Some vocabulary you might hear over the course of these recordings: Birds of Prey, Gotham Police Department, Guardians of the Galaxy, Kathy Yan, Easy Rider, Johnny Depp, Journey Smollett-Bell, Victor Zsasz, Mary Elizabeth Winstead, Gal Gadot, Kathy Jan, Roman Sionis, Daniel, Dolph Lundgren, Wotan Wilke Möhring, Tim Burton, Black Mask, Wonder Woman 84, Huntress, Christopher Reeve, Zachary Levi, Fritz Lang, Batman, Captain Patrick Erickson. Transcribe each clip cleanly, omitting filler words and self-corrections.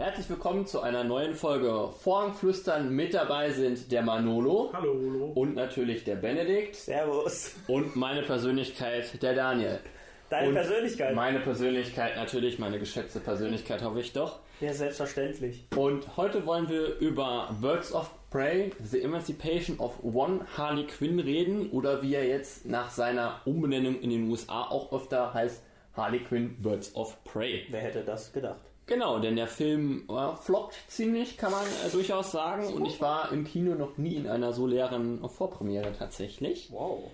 Herzlich willkommen zu einer neuen Folge Vorhangflüstern. Mit dabei sind der Manolo. Hallo. Und natürlich der Benedikt. Servus. Und meine Persönlichkeit, der Daniel. Deine und Persönlichkeit? Meine Persönlichkeit natürlich, meine geschätzte Persönlichkeit, hoffe ich doch. Ja, selbstverständlich. Und heute wollen wir über Birds of Prey, The Emancipation of One Harley Quinn reden. Oder wie er jetzt nach seiner Umbenennung in den USA auch öfter heißt, Harley Quinn Birds of Prey. Wer hätte das gedacht? Genau, denn der Film floppt ziemlich, kann man durchaus sagen. Und ich war im Kino noch nie in einer so leeren Vorpremiere tatsächlich. Wow.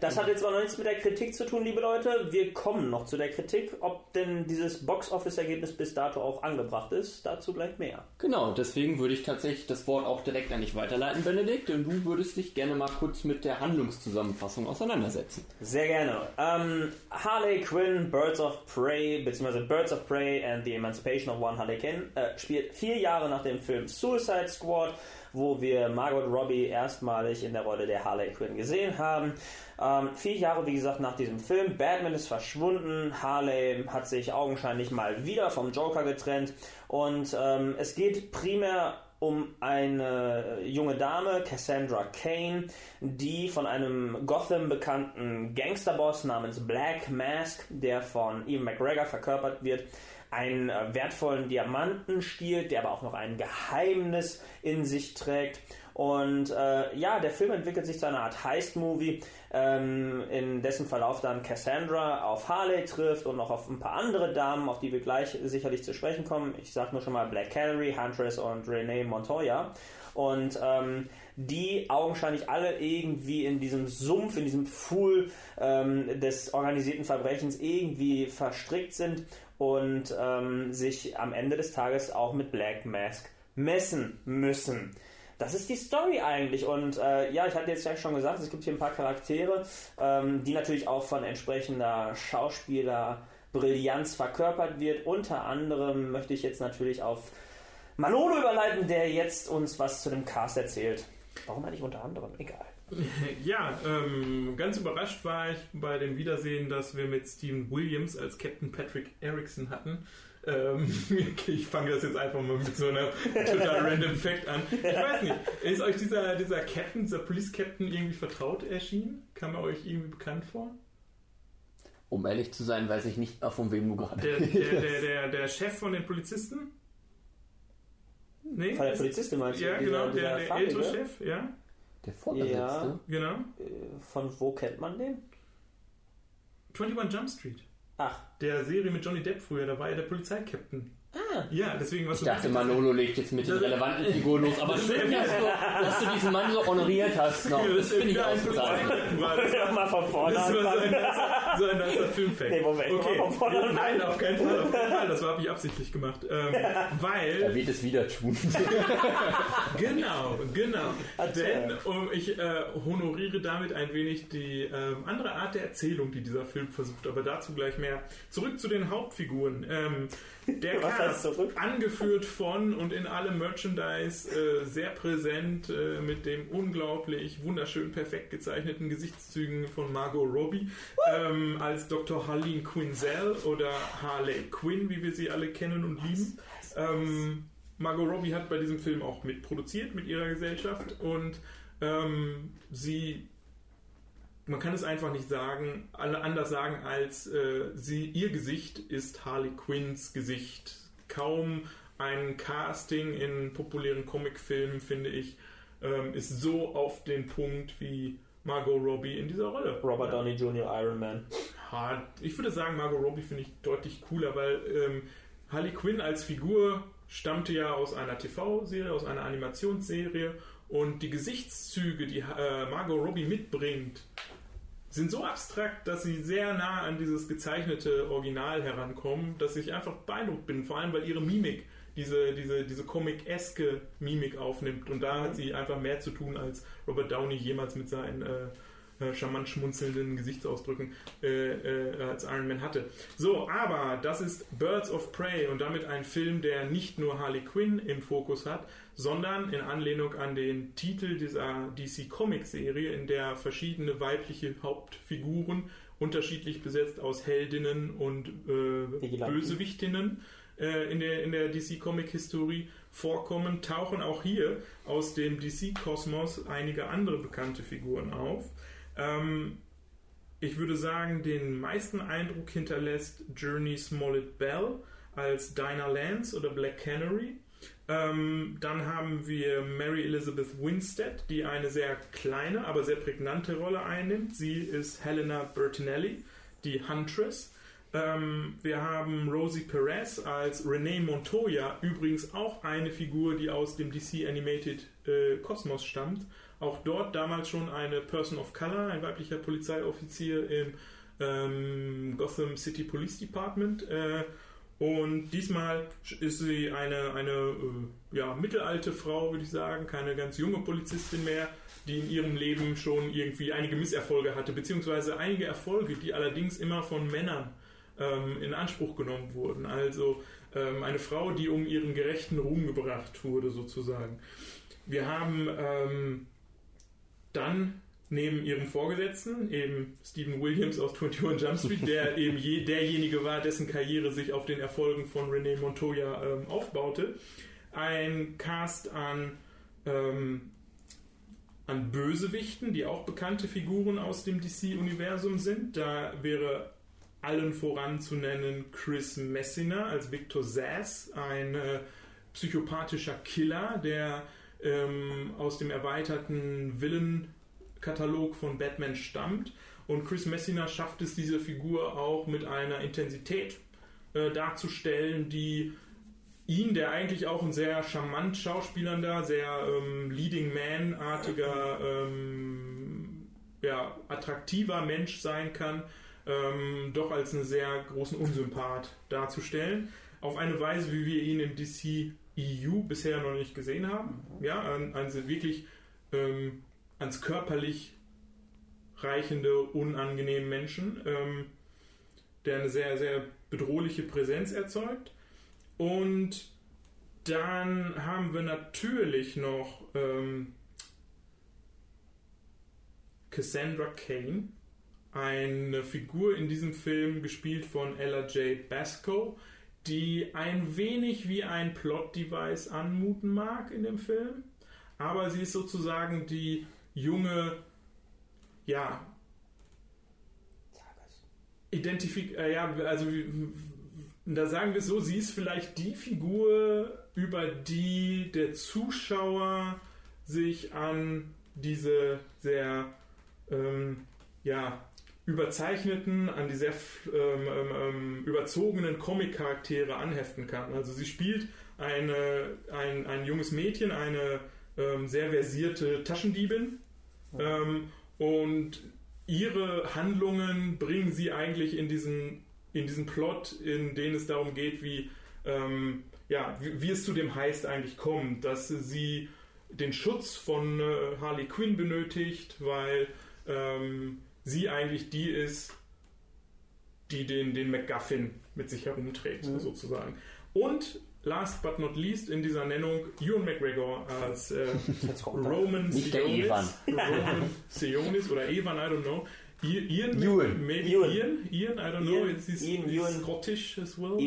Das hat jetzt aber noch nichts mit der Kritik zu tun, liebe Leute. Wir kommen noch zu der Kritik, ob denn dieses Box-Office-Ergebnis bis dato auch angebracht ist. Dazu gleich mehr. Genau, deswegen würde ich tatsächlich das Wort auch direkt an dich weiterleiten, Benedikt. Denn du würdest dich gerne mal kurz mit der Handlungszusammenfassung auseinandersetzen. Sehr gerne. Harley Quinn, Birds of Prey, bzw. Birds of Prey and the Emancipation of One Harley Quinn spielt 4 Jahre nach dem Film Suicide Squad, wo wir Margot Robbie erstmalig in der Rolle der Harley Quinn gesehen haben. 4 Jahre, wie gesagt, nach diesem Film. Batman ist verschwunden, Harley hat sich augenscheinlich mal wieder vom Joker getrennt und es geht primär um eine junge Dame, Cassandra Cain, die von einem Gotham bekannten Gangsterboss namens Black Mask, der von Ewan McGregor verkörpert wird, einen wertvollen Diamanten stiehlt, der aber auch noch ein Geheimnis in sich trägt. Und der Film entwickelt sich zu einer Art Heist-Movie, in dessen Verlauf dann Cassandra auf Harley trifft und noch auf ein paar andere Damen, auf die wir gleich sicherlich zu sprechen kommen. Ich sag nur schon mal Black Canary, Huntress und Renée Montoya. Und die augenscheinlich alle irgendwie in diesem Sumpf, in diesem Pool des organisierten Verbrechens irgendwie verstrickt sind und sich am Ende des Tages auch mit Black Mask messen müssen. Das ist die Story eigentlich und ich hatte jetzt ja schon gesagt, es gibt hier ein paar Charaktere, die natürlich auch von entsprechender Schauspielerbrillanz verkörpert wird. Unter anderem möchte ich jetzt natürlich auf Manolo überleiten, der jetzt uns was zu dem Cast erzählt. Warum eigentlich unter anderem? Egal. Ja, ganz überrascht war ich bei dem Wiedersehen, dass wir mit Steven Williams als Captain Patrick Erickson hatten. Ich fange das jetzt einfach mal mit so einer total random Fact an. Ich weiß nicht, ist euch dieser Captain, dieser Police Captain irgendwie vertraut erschienen? Kam er euch irgendwie bekannt vor? Um ehrlich zu sein, weiß ich nicht, von wem du gerade redest. Der Chef von den Polizisten? Nee, von der Polizistin meinst du? Ja, genau, der ältere Chef, ja. Der Vorgesetzte? Ja, genau. Von wo kennt man den? 21 Jump Street. Ach. Der Serie mit Johnny Depp früher, da war er der Polizeikapitän. Ah. Ja, deswegen was. Ich dachte, Manolo legt jetzt mit den relevanten Figuren los, aber schön, dass du diesen Mann so honoriert hast. No, das finde ich ausgezeichnet. Mal von vorne. Das war so ein ganzer Filmfact. Nee, Moment, okay. Mal von vorne. Nein, auf keinen Fall. Das habe ich absichtlich gemacht. Weil. Er wird es wieder tun. Genau. Denn ich honoriere damit ein wenig die andere Art der Erzählung, die dieser Film versucht, aber dazu gleich mehr. Zurück zu den Hauptfiguren. Der Cast, angeführt von und in allem Merchandise sehr präsent mit dem unglaublich wunderschön perfekt gezeichneten Gesichtszügen von Margot Robbie als Dr. Harleen Quinzel oder Harley Quinn, wie wir sie alle kennen und lieben. Margot Robbie hat bei diesem Film auch mitproduziert mit ihrer Gesellschaft und man kann es einfach nicht sagen, anders sagen als ihr Gesicht ist Harley Quinns Gesicht. Kaum ein Casting in populären Comicfilmen, finde ich, ist so auf den Punkt wie Margot Robbie in dieser Rolle. Robert Downey Jr., Iron Man. Ich würde sagen, Margot Robbie finde ich deutlich cooler, weil Harley Quinn als Figur stammte ja aus einer TV-Serie, aus einer Animationsserie und die Gesichtszüge, die Margot Robbie mitbringt, sind so abstrakt, dass sie sehr nah an dieses gezeichnete Original herankommen, dass ich einfach beeindruckt bin, vor allem weil ihre Mimik diese Comic-eske Mimik aufnimmt und da hat sie einfach mehr zu tun als Robert Downey jemals mit seinen charmant schmunzelnden Gesichtsausdrücken als Iron Man hatte. So, aber das ist Birds of Prey und damit ein Film, der nicht nur Harley Quinn im Fokus hat, sondern in Anlehnung an den Titel dieser DC-Comic-Serie, in der verschiedene weibliche Hauptfiguren unterschiedlich besetzt aus Heldinnen und Bösewichtinnen in der DC-Comic-Historie vorkommen, tauchen auch hier aus dem DC-Kosmos einige andere bekannte Figuren auf. Ich würde sagen, den meisten Eindruck hinterlässt Journey Smollett-Bell als Dinah Lance oder Black Canary. Dann haben wir Mary Elizabeth Winstead, die eine sehr kleine, aber sehr prägnante Rolle einnimmt. Sie ist Helena Bertinelli, die Huntress. Wir haben Rosie Perez als Renée Montoya, übrigens auch eine Figur, die aus dem DC Animated Kosmos stammt. Auch dort damals schon eine Person of Color, ein weiblicher Polizeioffizier im Gotham City Police Department. Und diesmal ist sie eine mittelalte Frau, würde ich sagen, keine ganz junge Polizistin mehr, die in ihrem Leben schon irgendwie einige Misserfolge hatte, beziehungsweise einige Erfolge, die allerdings immer von Männern in Anspruch genommen wurden. Also eine Frau, die um ihren gerechten Ruhm gebracht wurde, sozusagen. Wir haben dann neben ihrem Vorgesetzten, eben Steven Williams aus 21 Jump Street, der eben derjenige war, dessen Karriere sich auf den Erfolgen von Renée Montoya aufbaute, ein Cast an Bösewichten, die auch bekannte Figuren aus dem DC-Universum sind. Da wäre allen voran zu nennen Chris Messina als Victor Zsasz, ein psychopathischer Killer, der aus dem erweiterten Villenkatalog von Batman stammt. Und Chris Messina schafft es, diese Figur auch mit einer Intensität darzustellen, die ihn, der eigentlich auch ein sehr charmant schauspielernder, sehr Leading Man-artiger, attraktiver Mensch sein kann, doch als einen sehr großen Unsympath darzustellen. Auf eine Weise, wie wir ihn im DCEU bisher noch nicht gesehen haben. Ja, also wirklich ans körperlich reichende, unangenehme Menschen, der eine sehr, sehr bedrohliche Präsenz erzeugt. Und dann haben wir natürlich noch Cassandra Cain, eine Figur in diesem Film, gespielt von Ella J. Basco, die ein wenig wie ein Plot-Device anmuten mag in dem Film. Aber sie ist sozusagen die junge, da sagen wir es so, sie ist vielleicht die Figur, über die der Zuschauer sich an diese sehr, überzeichneten, an die sehr überzogenen Comic-Charaktere anheften kann. Also sie spielt ein junges Mädchen, eine sehr versierte Taschendiebin, und ihre Handlungen bringen sie eigentlich in diesen Plot, in den es darum geht, wie es zu dem Heist eigentlich kommt, dass sie den Schutz von Harley Quinn benötigt, weil sie eigentlich die ist, die den MacGuffin mit sich herumträgt, sozusagen. Und last but not least in dieser Nennung Ewan McGregor als Roman Sionis. Roman Sionis oder Evan, I don't know. Ian, I don't know, he's Scottish as well.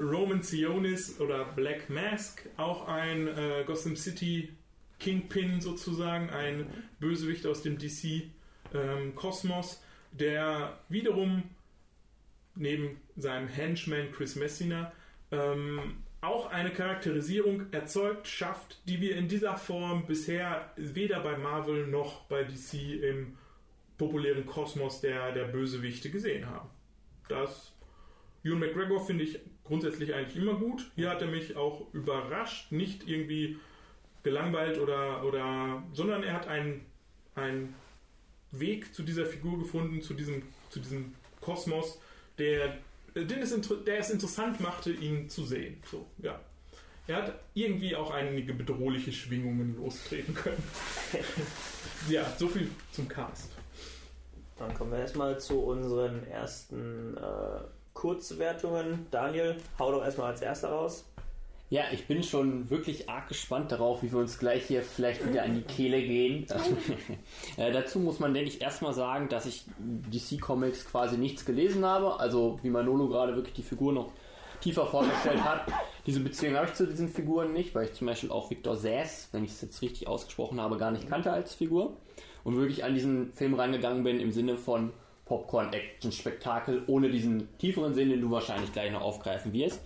Roman Sionis oder Black Mask, auch ein Gotham City Kingpin sozusagen, ein Bösewicht aus dem DC-Kosmos, der wiederum neben seinem Henchman Chris Messina auch eine Charakterisierung erzeugt, schafft, die wir in dieser Form bisher weder bei Marvel noch bei DC im populären Kosmos der Bösewichte gesehen haben. Das Ewan McGregor finde ich grundsätzlich eigentlich immer gut. Hier hat er mich auch überrascht, nicht irgendwie gelangweilt oder sondern er hat einen Weg zu dieser Figur gefunden, zu diesem Kosmos, der es interessant machte, ihn zu sehen. So, ja. Er hat irgendwie auch einige bedrohliche Schwingungen lostreten können. Ja, so viel zum Cast. Dann kommen wir erstmal zu unseren ersten Kurzwertungen. Daniel, hau doch erstmal als erster raus. Ja, ich bin schon wirklich arg gespannt darauf, wie wir uns gleich hier vielleicht wieder an die Kehle gehen. Dazu muss man, denke ich, erstmal sagen, dass ich DC Comics quasi nichts gelesen habe. Also wie Manolo gerade wirklich die Figur noch tiefer vorgestellt hat. Diese Beziehung habe ich zu diesen Figuren nicht, weil ich zum Beispiel auch Victor Zsasz, wenn ich es jetzt richtig ausgesprochen habe, gar nicht kannte als Figur. Und wirklich an diesen Film reingegangen bin im Sinne von Popcorn-Action-Spektakel, ohne diesen tieferen Sinn, den du wahrscheinlich gleich noch aufgreifen wirst.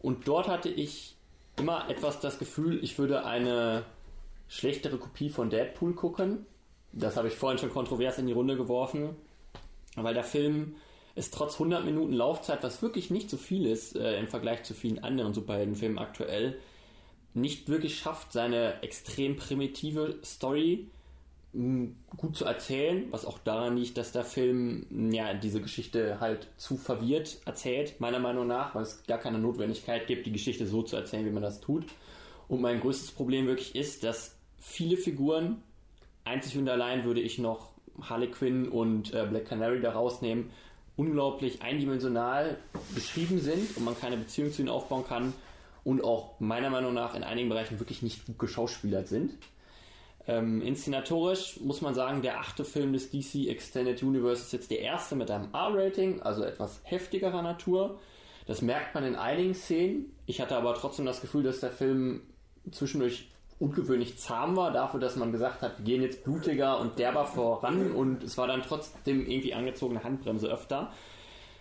Und dort hatte ich immer etwas das Gefühl, ich würde eine schlechtere Kopie von Deadpool gucken. Das habe ich vorhin schon kontrovers in die Runde geworfen, weil der Film ist trotz 100 Minuten Laufzeit, was wirklich nicht so viel ist im Vergleich zu vielen anderen Superheldenfilmen aktuell, nicht wirklich schafft, seine extrem primitive Story gut zu erzählen, was auch daran liegt, dass der Film ja diese Geschichte halt zu verwirrt erzählt, meiner Meinung nach, weil es gar keine Notwendigkeit gibt, die Geschichte so zu erzählen, wie man das tut. Und mein größtes Problem wirklich ist, dass viele Figuren, einzig und allein würde ich noch Harley Quinn und Black Canary da rausnehmen, unglaublich eindimensional beschrieben sind und man keine Beziehung zu ihnen aufbauen kann und auch meiner Meinung nach in einigen Bereichen wirklich nicht gut geschauspielert sind. Inszenatorisch muss man sagen, der 8. Film des DC Extended Universe ist jetzt der erste mit einem R-Rating, also etwas heftigerer Natur. Das merkt man in einigen Szenen. Ich hatte aber trotzdem das Gefühl, dass der Film zwischendurch ungewöhnlich zahm war, dafür, dass man gesagt hat, wir gehen jetzt blutiger und derber voran, und es war dann trotzdem irgendwie angezogene Handbremse öfter.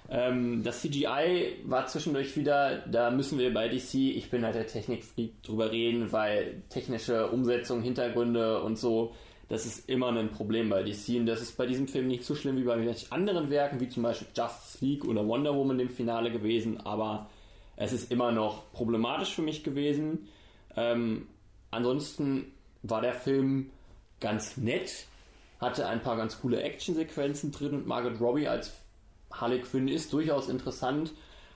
Das CGI war zwischendurch wieder, da müssen wir bei DC, ich bin halt der Technikfreak, drüber reden, weil technische Umsetzung, Hintergründe und so, das ist immer ein Problem bei DC, und das ist bei diesem Film nicht so schlimm wie bei manchen anderen Werken, wie zum Beispiel Justice League oder Wonder Woman im Finale gewesen, aber es ist immer noch problematisch für mich gewesen. Ansonsten war der Film ganz nett, hatte ein paar ganz coole Actionsequenzen drin und Margot Robbie als Harley Quinn ist durchaus interessant,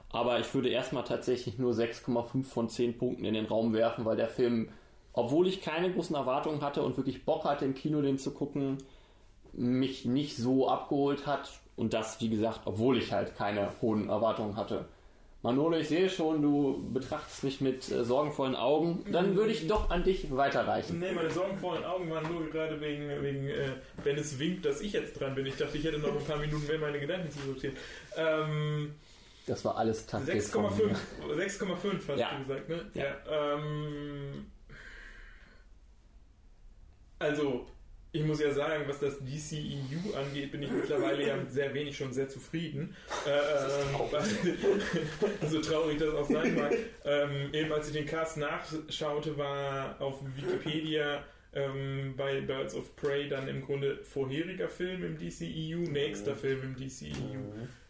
aber ich würde erstmal tatsächlich nur 6,5 von 10 Punkten in den Raum werfen, weil der Film, obwohl ich keine großen Erwartungen hatte und wirklich Bock hatte im Kino den zu gucken, mich nicht so abgeholt hat, und das, wie gesagt, obwohl ich halt keine hohen Erwartungen hatte. Manolo, ich sehe schon, du betrachtest mich mit sorgenvollen Augen. Dann würde ich doch an dich weiterreichen. Nee, meine sorgenvollen Augen waren nur gerade wegen wenn es winkt, dass ich jetzt dran bin. Ich dachte, ich hätte noch ein paar Minuten mehr, meine Gedanken zu sortieren. Das war alles Taktik. 6,5 hast du gesagt, ne? Ja. Also, ich muss ja sagen, was das DCEU angeht, bin ich mittlerweile ja mit sehr wenig schon sehr zufrieden. So traurig das auch sein mag. Eben als ich den Cast nachschaute, war auf Wikipedia bei Birds of Prey dann im Grunde vorheriger Film im DCEU, nächster Film im DCEU.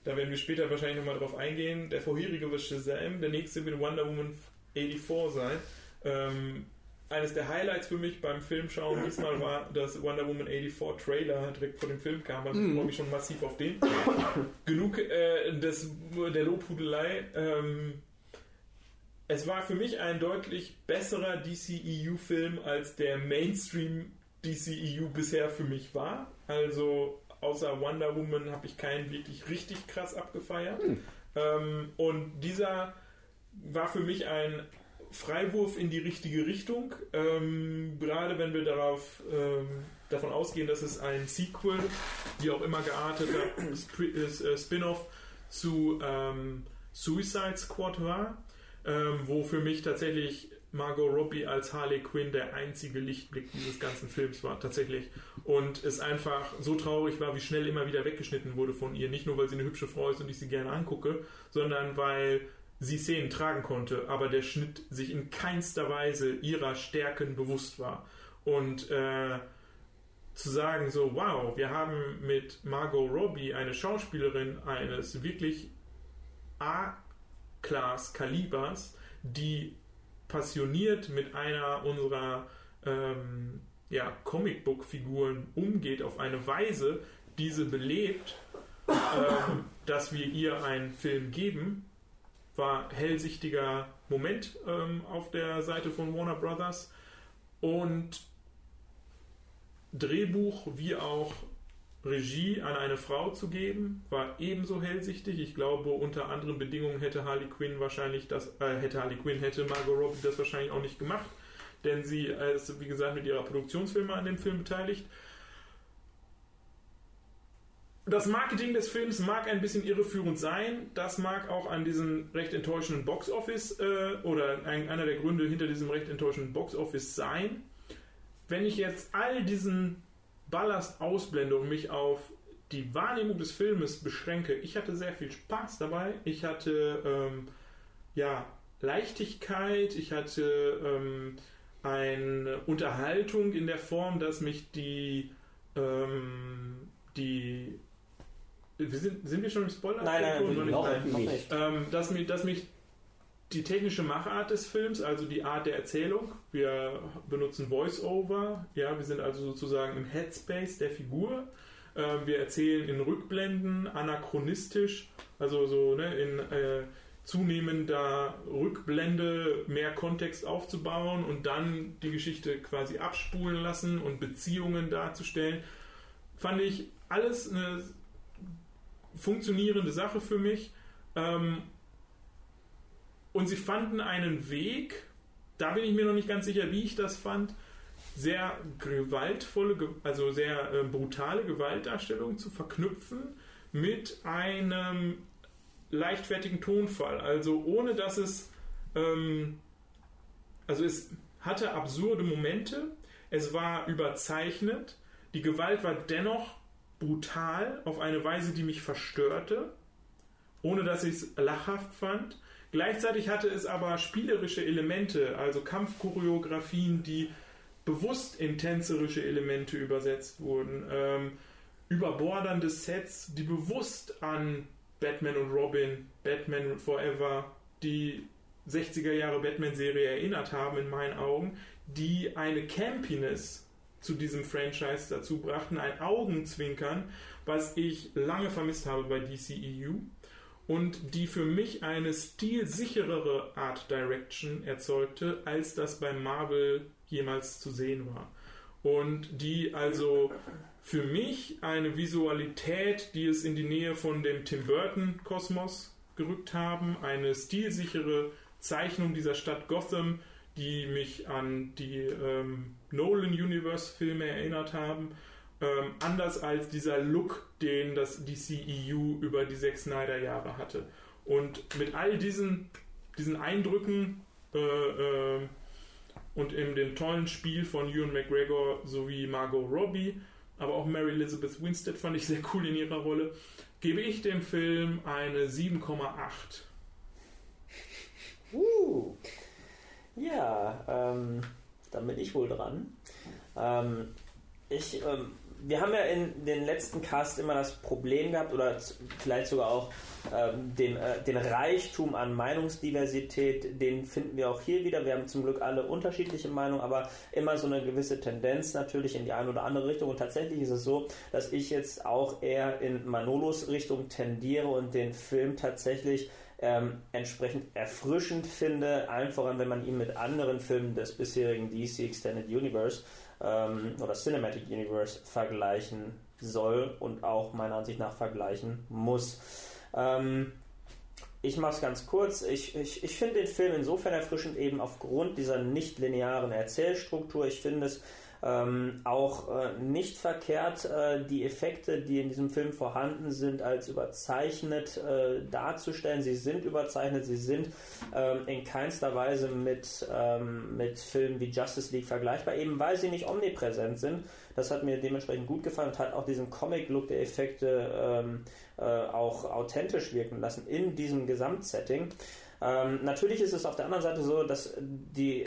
Da werden wir später wahrscheinlich nochmal drauf eingehen. Der vorherige war Shazam, der nächste wird Wonder Woman 84 sein. Eines der Highlights für mich beim Filmschauen diesmal war, dass Wonder Woman 84 Trailer direkt vor dem Film kam, also ich freue mich schon massiv auf den. Genug der Lobhudelei. Es war für mich ein deutlich besserer DCEU-Film, als der Mainstream DCEU bisher für mich war. Also außer Wonder Woman habe ich keinen wirklich richtig krass abgefeiert. Und dieser war für mich ein Freiwurf in die richtige Richtung, gerade wenn wir davon ausgehen, dass es ein Sequel, wie auch immer gearteter Spin-Off zu Suicide Squad war, wo für mich tatsächlich Margot Robbie als Harley Quinn der einzige Lichtblick dieses ganzen Films war, tatsächlich. Und es einfach so traurig war, wie schnell immer wieder weggeschnitten wurde von ihr. Nicht nur, weil sie eine hübsche Frau ist und ich sie gerne angucke, sondern weil sie Szenen tragen konnte, aber der Schnitt sich in keinster Weise ihrer Stärken bewusst war. Und zu sagen so, wow, wir haben mit Margot Robbie eine Schauspielerin eines wirklich A-Class-Kalibers, die passioniert mit einer unserer Comicbook-Figuren umgeht, auf eine Weise, diese belebt, dass wir ihr einen Film geben, war hellsichtiger Moment auf der Seite von Warner Brothers, und Drehbuch wie auch Regie an eine Frau zu geben, war ebenso hellsichtig. Ich glaube, unter anderen Bedingungen hätte Margot Robbie das wahrscheinlich auch nicht gemacht, denn sie ist, wie gesagt, mit ihrer Produktionsfirma an dem Film beteiligt. Das Marketing des Films mag ein bisschen irreführend sein. Das mag auch an diesem recht enttäuschenden Box-Office oder einer der Gründe hinter diesem recht enttäuschenden Box-Office sein. Wenn ich jetzt all diesen Ballast ausblende und mich auf die Wahrnehmung des Filmes beschränke, ich hatte sehr viel Spaß dabei. Ich hatte Leichtigkeit, ich hatte eine Unterhaltung in der Form, dass mich die sind wir schon im Spoiler? Nein, noch nicht. Dass mich die technische Machart des Films, also die Art der Erzählung, wir benutzen Voice-Over, ja, wir sind also sozusagen im Headspace der Figur, wir erzählen in Rückblenden, anachronistisch, also so in zunehmender Rückblende mehr Kontext aufzubauen und dann die Geschichte quasi abspulen lassen und Beziehungen darzustellen. Fand ich alles eine funktionierende Sache für mich. Und sie fanden einen Weg, da bin ich mir noch nicht ganz sicher, wie ich das fand, sehr gewaltvolle, also sehr brutale Gewaltdarstellung zu verknüpfen mit einem leichtfertigen Tonfall. Also ohne, dass es... es hatte absurde Momente, es war überzeichnet, die Gewalt war dennoch brutal auf eine Weise, die mich verstörte, ohne dass ich es lachhaft fand. Gleichzeitig hatte es aber spielerische Elemente, also Kampfchoreografien, die bewusst in tänzerische Elemente übersetzt wurden, überbordernde Sets, die bewusst an Batman und Robin, Batman Forever, die 60er Jahre Batman-Serie erinnert haben in meinen Augen, die eine Campiness zu diesem Franchise dazu brachten, ein Augenzwinkern, was ich lange vermisst habe bei DCEU. Und die für mich eine stilsicherere Art Direction erzeugte, als das bei Marvel jemals zu sehen war. Und die also für mich eine Visualität, die es in die Nähe von dem Tim Burton-Kosmos gerückt haben, eine stilsichere Zeichnung dieser Stadt Gotham, die mich an die Nolan-Universe-Filme erinnert haben. Anders als dieser Look, den das DCEU über die Zack Snyder-Jahre hatte. Und mit all diesen Eindrücken und in dem tollen Spiel von Ewan McGregor sowie Margot Robbie, aber auch Mary Elizabeth Winstead fand ich sehr cool in ihrer Rolle, gebe ich dem Film eine 7,8. Ja, dann bin ich wohl dran. Wir haben ja in den letzten Cast immer das Problem gehabt, oder vielleicht sogar auch den Reichtum an Meinungsdiversität, den finden wir auch hier wieder. Wir haben zum Glück alle unterschiedliche Meinungen, aber immer so eine gewisse Tendenz natürlich in die eine oder andere Richtung. Und tatsächlich ist es so, dass ich jetzt auch eher in Manolos Richtung tendiere und den Film tatsächlich entsprechend erfrischend finde, allen voran, wenn man ihn mit anderen Filmen des bisherigen DC Extended Universe oder Cinematic Universe vergleichen soll und auch meiner Ansicht nach vergleichen muss. Ich mache es ganz kurz. Ich finde den Film insofern erfrischend eben aufgrund dieser nicht-linearen Erzählstruktur. Ich finde es auch nicht verkehrt, die Effekte, die in diesem Film vorhanden sind, als überzeichnet darzustellen. Sie sind überzeichnet, sie sind in keinster Weise mit Filmen wie Justice League vergleichbar, eben weil sie nicht omnipräsent sind. Das hat mir dementsprechend gut gefallen und hat auch diesen Comic-Look der Effekte auch authentisch wirken lassen in diesem Gesamtsetting. Natürlich ist es auf der anderen Seite so, dass die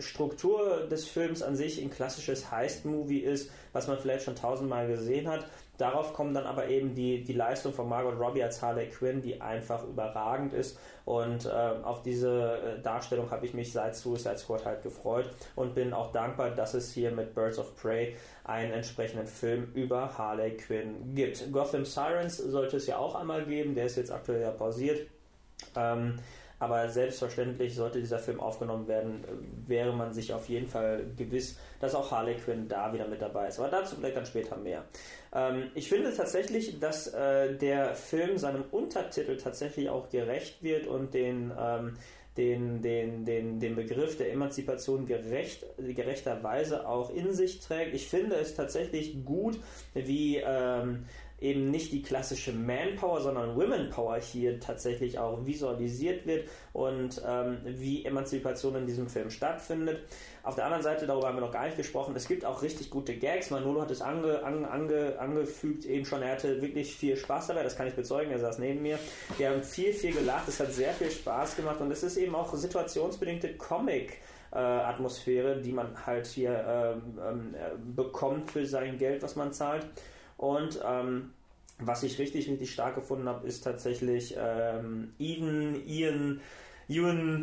Struktur des Films an sich ein klassisches Heist-Movie ist, was man vielleicht schon tausendmal gesehen hat. Darauf kommen dann aber eben die Leistung von Margot Robbie als Harley Quinn, die einfach überragend ist, und auf diese Darstellung habe ich mich seit Suicide Squad halt gefreut und bin auch dankbar, dass es hier mit Birds of Prey einen entsprechenden Film über Harley Quinn gibt. Gotham Sirens sollte es ja auch einmal geben, der ist jetzt aktuell ja pausiert. Aber selbstverständlich sollte dieser Film aufgenommen werden, wäre man sich auf jeden Fall gewiss, dass auch Harley Quinn da wieder mit dabei ist. Aber dazu vielleicht dann später mehr. Ich finde tatsächlich, dass der Film seinem Untertitel tatsächlich auch gerecht wird und den Begriff der Emanzipation gerechterweise auch in sich trägt. Ich finde es tatsächlich gut, wie eben nicht die klassische Manpower, sondern Womenpower hier tatsächlich auch visualisiert wird und wie Emanzipation in diesem Film stattfindet. Auf der anderen Seite, darüber haben wir noch gar nicht gesprochen, es gibt auch richtig gute Gags. Manolo hat es angefügt eben schon, er hatte wirklich viel Spaß dabei, das kann ich bezeugen, er saß neben mir. Wir haben viel gelacht, es hat sehr viel Spaß gemacht und es ist eben auch situationsbedingte Comic-Atmosphäre, die man halt hier bekommt für sein Geld, was man zahlt. Und was ich richtig stark gefunden habe, ist tatsächlich Ewan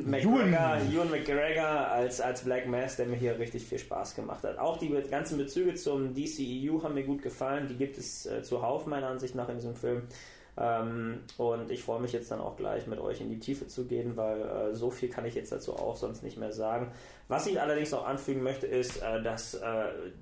McGregor als Black Mask, der mir hier richtig viel Spaß gemacht hat. Auch die ganzen Bezüge zum DCEU haben mir gut gefallen. Die gibt es zuhauf meiner Ansicht nach in diesem Film. Und ich freue mich jetzt dann auch gleich mit euch in die Tiefe zu gehen, weil so viel kann ich jetzt dazu auch sonst nicht mehr sagen. Was ich allerdings noch anfügen möchte, ist, dass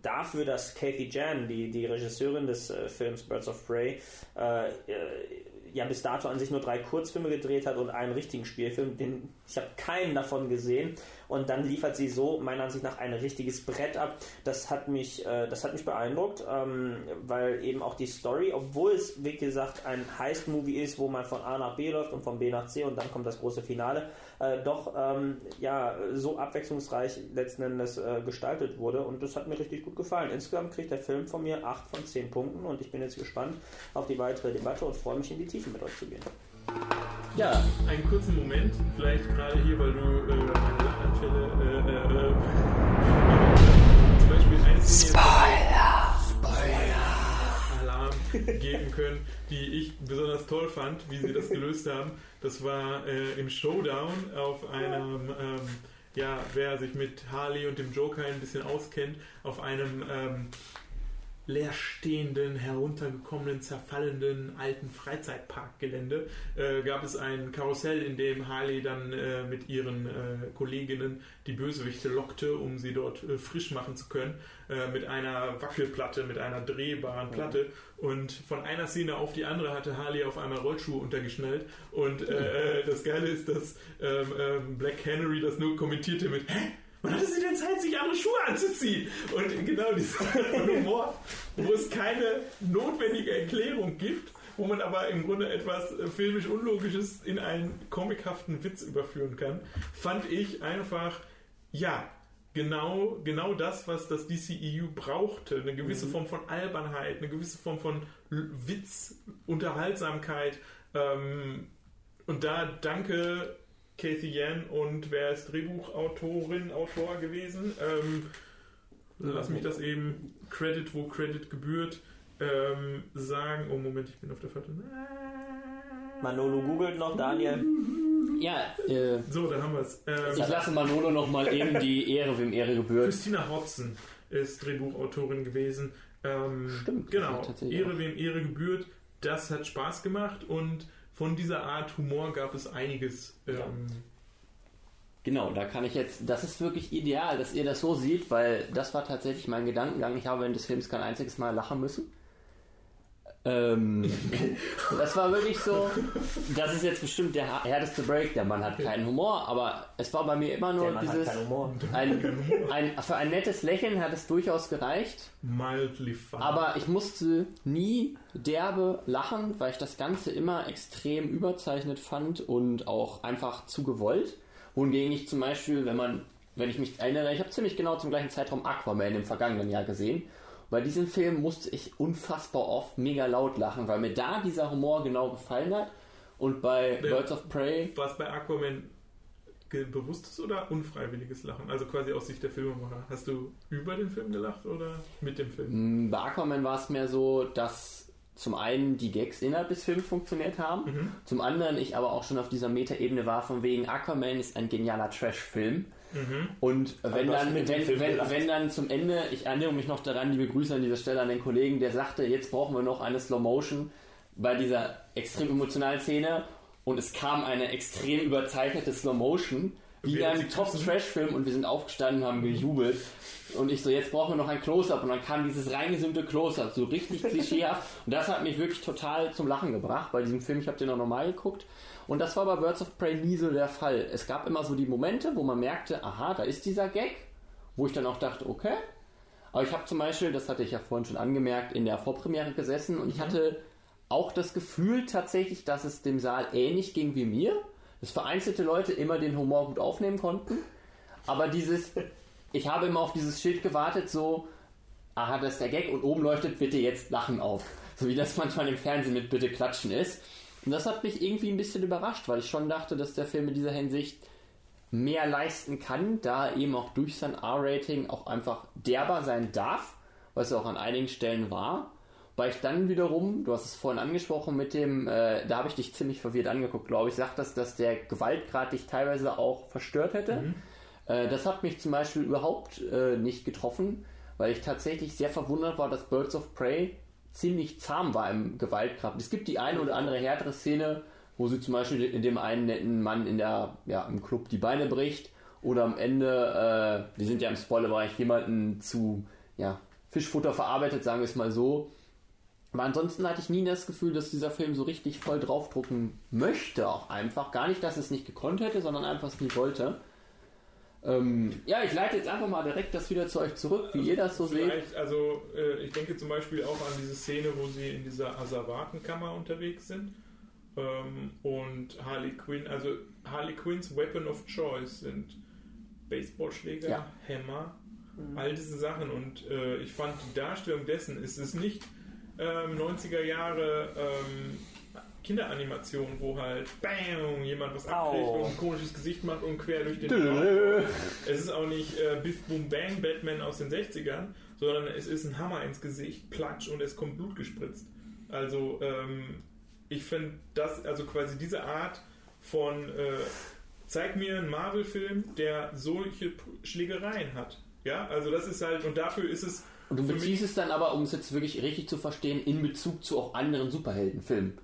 dafür, dass Kathy Jan, die Regisseurin des Films Birds of Prey, ja bis dato an sich nur 3 Kurzfilme gedreht hat und einen richtigen Spielfilm, den ich habe keinen davon gesehen, und dann liefert sie so meiner Ansicht nach ein richtiges Brett ab. Das hat mich beeindruckt, weil eben auch die Story, obwohl es wie gesagt ein Heist-Movie ist, wo man von A nach B läuft und von B nach C und dann kommt das große Finale, doch ja so abwechslungsreich letzten Endes gestaltet wurde, und das hat mir richtig gut gefallen. Insgesamt kriegt der Film von mir 8 von 10 Punkten und ich bin jetzt gespannt auf die weitere Debatte und freue mich, in die Tiefe mit euch zu gehen. Ja, einen kurzen Moment, vielleicht gerade hier, weil du meine Lachanfälle zum Beispiel Spoiler geben können, die ich besonders toll fand, wie sie das gelöst haben. Das war im Showdown auf einem wer sich mit Harley und dem Joker ein bisschen auskennt, auf einem leerstehenden, heruntergekommenen, zerfallenden alten Freizeitparkgelände gab es ein Karussell, in dem Harley dann mit ihren Kolleginnen die Bösewichte lockte, um sie dort frisch machen zu können, mit einer Wackelplatte, mit einer drehbaren Platte. Und von einer Szene auf die andere hatte Harley auf einmal Rollschuhe untergeschnallt. Und das Geile ist, dass Black Canary das nur kommentierte mit "Hä? Wann hatte sie denn Zeit, sich andere Schuhe anzuziehen?" Und genau dieser Humor, wo es keine notwendige Erklärung gibt, wo man aber im Grunde etwas filmisch Unlogisches in einen komikhaften Witz überführen kann, fand ich einfach, ja, genau das, was das DCEU brauchte. Eine gewisse Form von Albernheit, eine gewisse Form von Witz, Unterhaltsamkeit. Und da danke Kathy Yan, und wer ist Drehbuchautor gewesen? Lass mich das eben Credit, wo Credit gebührt, sagen. Oh Moment, ich bin auf der falschen. Manolo googelt noch, Daniel. Ja. So, da haben wir es. Ich lasse Manolo nochmal eben die Ehre, wem Ehre gebührt. Christina Hodson ist Drehbuchautorin gewesen. Stimmt. Genau. Ehre, wem Ehre gebührt. Das hat Spaß gemacht, und von dieser Art Humor gab es einiges. Ja. Genau, da kann ich jetzt, das ist wirklich ideal, dass ihr das so seht, weil das war tatsächlich mein Gedankengang. Ich habe während des Films kein einziges Mal lachen müssen. Das war wirklich so, das ist jetzt bestimmt der härteste Break, der Mann hat keinen Humor, aber es war bei mir immer nur dieses, für ein nettes Lächeln hat es durchaus gereicht, mildly fun. Aber ich musste nie derbe lachen, weil ich das Ganze immer extrem überzeichnet fand und auch einfach zu gewollt, wohingegen ich zum Beispiel, wenn ich mich erinnere, ich habe ziemlich genau zum gleichen Zeitraum Aquaman im vergangenen Jahr gesehen. Bei diesem Film musste ich unfassbar oft mega laut lachen, weil mir da dieser Humor genau gefallen hat. Und bei Birds of Prey... War es bei Aquaman bewusstes oder unfreiwilliges Lachen? Also quasi aus Sicht der Filmemacher. Hast du über den Film gelacht oder mit dem Film? Bei Aquaman war es mehr so, dass zum einen die Gags innerhalb des Films funktioniert haben, zum anderen ich aber auch schon auf dieser Metaebene war, von wegen Aquaman ist ein genialer Trash-Film. Und wenn dann zum Ende, ich erinnere mich noch daran, liebe Grüße an dieser Stelle an den Kollegen, der sagte, jetzt brauchen wir noch eine Slow-Motion bei dieser extrem emotionalen Szene, und es kam eine extrem überzeichnete Slow-Motion, wie in einem Top-Trash-Film, und wir sind aufgestanden und haben gejubelt. Und ich so, jetzt brauchen wir noch ein Close-Up, und dann kam dieses reingesimmte Close-Up, so richtig klischeehaft, und das hat mich wirklich total zum Lachen gebracht bei diesem Film. Ich habe den auch nochmal geguckt. Und das war bei Birds of Prey nie so der Fall. Es gab immer so die Momente, wo man merkte, aha, da ist dieser Gag, wo ich dann auch dachte, okay. Aber ich habe zum Beispiel, das hatte ich ja vorhin schon angemerkt, in der Vorpremiere gesessen und ich hatte auch das Gefühl tatsächlich, dass es dem Saal ähnlich ging wie mir. Dass vereinzelte Leute immer den Humor gut aufnehmen konnten. Aber dieses, ich habe immer auf dieses Schild gewartet, so, aha, das ist der Gag und oben leuchtet bitte jetzt Lachen auf. So wie das manchmal im Fernsehen mit bitte klatschen ist. Und das hat mich irgendwie ein bisschen überrascht, weil ich schon dachte, dass der Film in dieser Hinsicht mehr leisten kann, da er eben auch durch sein R-Rating auch einfach derber sein darf, was er auch an einigen Stellen war. Weil ich dann wiederum, du hast es vorhin angesprochen mit dem, da habe ich dich ziemlich verwirrt angeguckt, glaube ich, sagt das, dass der Gewaltgrad dich teilweise auch verstört hätte. Das hat mich zum Beispiel überhaupt nicht getroffen, weil ich tatsächlich sehr verwundert war, dass Birds of Prey ziemlich zahm war im Gewaltgrad. Es gibt die eine oder andere härtere Szene, wo sie zum Beispiel in dem einen netten Mann in der, ja, im Club die Beine bricht oder am Ende, wir sind ja im Spoilerbereich, jemanden zu Fischfutter verarbeitet, sagen wir es mal so. Aber ansonsten hatte ich nie das Gefühl, dass dieser Film so richtig voll draufdrucken möchte, auch einfach. Gar nicht, dass es nicht gekonnt hätte, sondern einfach es nie wollte. Ich leite jetzt einfach mal direkt das wieder zu euch zurück, wie also ihr das so seht. Also ich denke zum Beispiel auch an diese Szene, wo sie in dieser Asservatenkammer unterwegs sind. Und Harley Quinn, also Harley Quinns Weapon of Choice sind Baseballschläger, Hämmer, all diese Sachen. Und ich fand die Darstellung dessen, es ist nicht 90er Jahre Kinderanimation, wo halt BAM! Jemand was abkriegt und ein komisches Gesicht macht und quer durch den Raum. Es ist auch nicht Biff Boom Bang Batman aus den 60ern, sondern es ist ein Hammer ins Gesicht, Platsch und es kommt Blut gespritzt. Also ich finde das, also quasi diese Art von zeig mir einen Marvel-Film, der solche Schlägereien hat. Ja, also das ist halt, und dafür ist es. Und du beziehst es dann aber, um es jetzt wirklich richtig zu verstehen, in Bezug zu auch anderen Superheldenfilmen.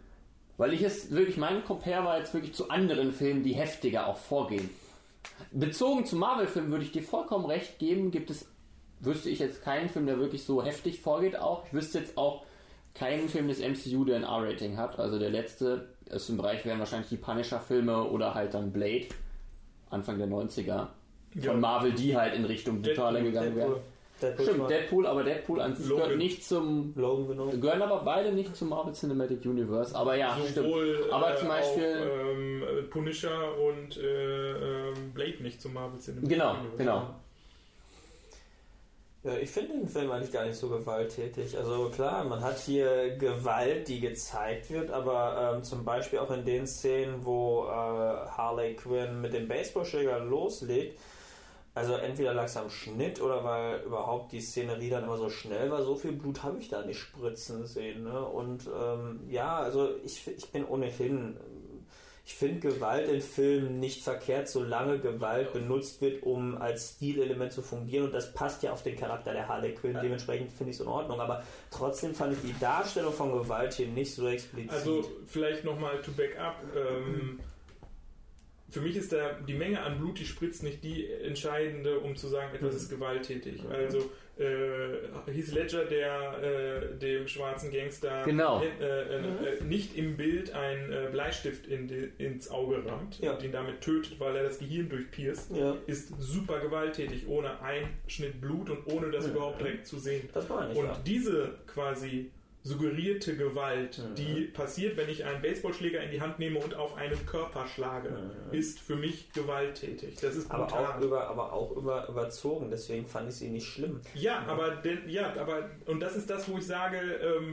Weil ich es wirklich, mein Compare war jetzt wirklich zu anderen Filmen, die heftiger auch vorgehen. Bezogen zu Marvel-Filmen würde ich dir vollkommen recht geben, wüsste ich jetzt keinen Film, der wirklich so heftig vorgeht auch. Ich wüsste jetzt auch keinen Film des MCU, der ein R-Rating hat. Also der letzte aus dem Bereich wären wahrscheinlich die Punisher-Filme oder halt dann Blade, Anfang der 90er. Von Marvel, die halt in Richtung Brutale gegangen wären. Stimmt, Deadpool, aber Deadpool an sich gehört nicht zum Logan, genau. Gehören aber beide nicht zum Marvel Cinematic Universe, aber ja, sowohl, stimmt. Aber zum Beispiel auch, Punisher und Blade nicht zum Marvel Cinematic Universe. Genau. Ja, ich finde den Film eigentlich gar nicht so gewalttätig. Also klar, man hat hier Gewalt, die gezeigt wird, aber zum Beispiel auch in den Szenen, wo Harley Quinn mit dem Baseballschläger loslegt, also entweder lag es am Schnitt oder weil überhaupt die Szenerie dann immer so schnell war, so viel Blut habe ich da nicht spritzen sehen. Ne? Und also ich bin ohnehin, ich finde Gewalt in Filmen nicht verkehrt, solange Gewalt benutzt wird, um als Stilelement zu fungieren. Und das passt ja auf den Charakter der Harley Quinn. Dementsprechend finde ich es in Ordnung. Aber trotzdem fand ich die Darstellung von Gewalt hier nicht so explizit. Also vielleicht nochmal to back up. Für mich ist da die Menge an Blut, die spritzt, nicht die entscheidende, um zu sagen, etwas ist gewalttätig. Also Heath Ledger, der dem schwarzen Gangster nicht im Bild einen Bleistift ins Auge rammt und ihn damit tötet, weil er das Gehirn durchpierst, ist super gewalttätig, ohne einen Schnitt Blut und ohne das überhaupt direkt zu sehen. Das war nicht diese quasi suggerierte Gewalt, die passiert, wenn ich einen Baseballschläger in die Hand nehme und auf einen Körper schlage, ist für mich gewalttätig. Das ist brutal. Aber auch überzogen, deswegen fand ich sie nicht schlimm. Und das ist das, wo ich sage,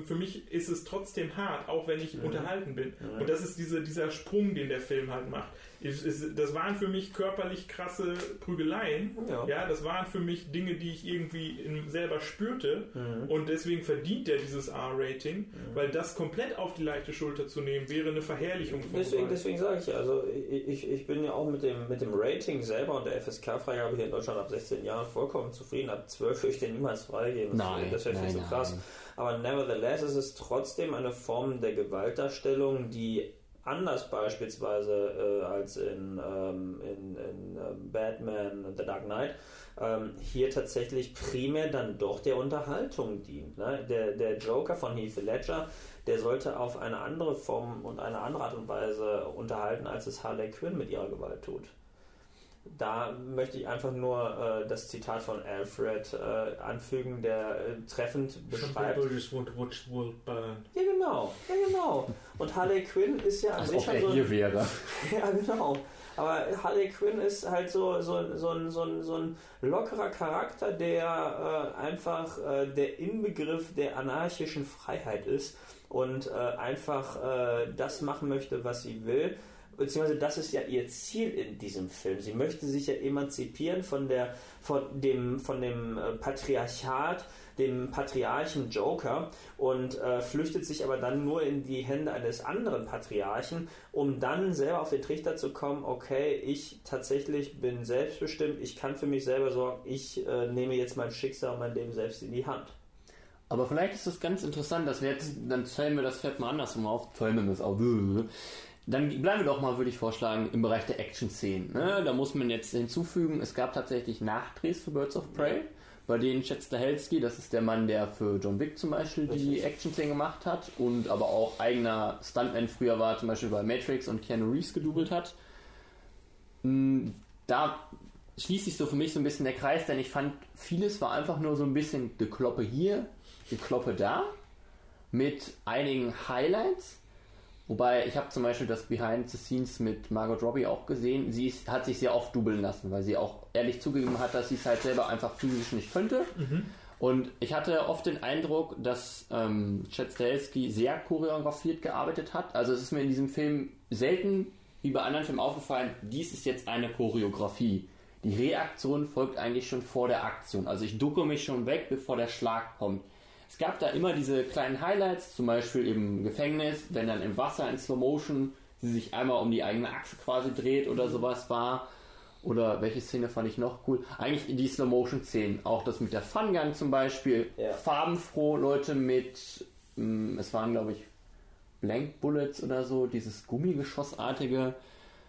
für mich ist es trotzdem hart, auch wenn ich unterhalten bin. Und das ist dieser Sprung, den der Film halt macht. Das waren für mich körperlich krasse Prügeleien. Das waren für mich Dinge, die ich irgendwie selber spürte. Und deswegen verdient er dieses R-Rating, weil das komplett auf die leichte Schulter zu nehmen, wäre eine Verherrlichung von Gewalt. Deswegen sage ich ja, also ich bin ja auch mit dem Rating selber und der FSK-Freigabe hier in Deutschland ab 16 Jahren vollkommen zufrieden. Ab 12 würde ich den niemals freigeben. Das wäre viel zu krass. Aber nevertheless, es ist trotzdem eine Form der Gewaltdarstellung, die anders beispielsweise als in Batman The Dark Knight hier tatsächlich primär dann doch der Unterhaltung dient. Ne? Der Joker von Heath Ledger, der sollte auf eine andere Form und eine andere Art und Weise unterhalten, als es Harley Quinn mit ihrer Gewalt tut. Da möchte ich einfach nur das Zitat von Alfred anfügen, der treffend beschreibt. Ja, genau. Ja, genau. Und Harley Quinn ist ja an sich schon so... hier wäre. Ja, genau. Aber Harley Quinn ist halt so ein lockerer Charakter, der einfach der Inbegriff der anarchischen Freiheit ist und einfach das machen möchte, was sie will. Beziehungsweise das ist ja ihr Ziel in diesem Film. Sie möchte sich ja emanzipieren von dem Patriarchat, dem Patriarchen Joker, und flüchtet sich aber dann nur in die Hände eines anderen Patriarchen, um dann selber auf den Trichter zu kommen, okay, ich tatsächlich bin selbstbestimmt, ich kann für mich selber sorgen, ich nehme jetzt mein Schicksal und mein Leben selbst in die Hand. Aber vielleicht ist es ganz interessant, dass wir jetzt, dann zählen wir das Pferd mal andersrum auf, dann bleiben wir doch mal, würde ich vorschlagen, im Bereich der Action-Szenen. Ne? Da muss man jetzt hinzufügen, es gab tatsächlich Nachdrehs für Birds of Prey, bei denen Chad Stahelski, das ist der Mann, der für John Wick zum Beispiel die Action-Szenen gemacht hat und aber auch eigener Stuntman früher war, zum Beispiel bei Matrix und Keanu Reeves gedoubelt hat. Da schließt sich so für mich so ein bisschen der Kreis, denn ich fand, vieles war einfach nur so ein bisschen Gekloppe hier, Gekloppe da, mit einigen Highlights. Wobei, ich habe zum Beispiel das Behind the Scenes mit Margot Robbie auch gesehen. Sie hat sich sehr oft dubeln lassen, weil sie auch ehrlich zugegeben hat, dass sie es halt selber einfach physisch nicht könnte. Mhm. Und ich hatte oft den Eindruck, dass Chad Stahelski sehr choreografiert gearbeitet hat. Also es ist mir in diesem Film selten wie bei anderen Filmen aufgefallen, dies ist jetzt eine Choreografie. Die Reaktion folgt eigentlich schon vor der Aktion. Also ich ducke mich schon weg, bevor der Schlag kommt. Es gab da immer diese kleinen Highlights, zum Beispiel im Gefängnis, wenn dann im Wasser in Slow Motion sie sich einmal um die eigene Achse quasi dreht oder sowas war. Oder welche Szene fand ich noch cool? Eigentlich die Slow Motion Szenen. Auch das mit der Fun Gun zum Beispiel. Ja. Farbenfroh Leute mit, es waren glaube ich Blank Bullets oder so, dieses Gummigeschossartige.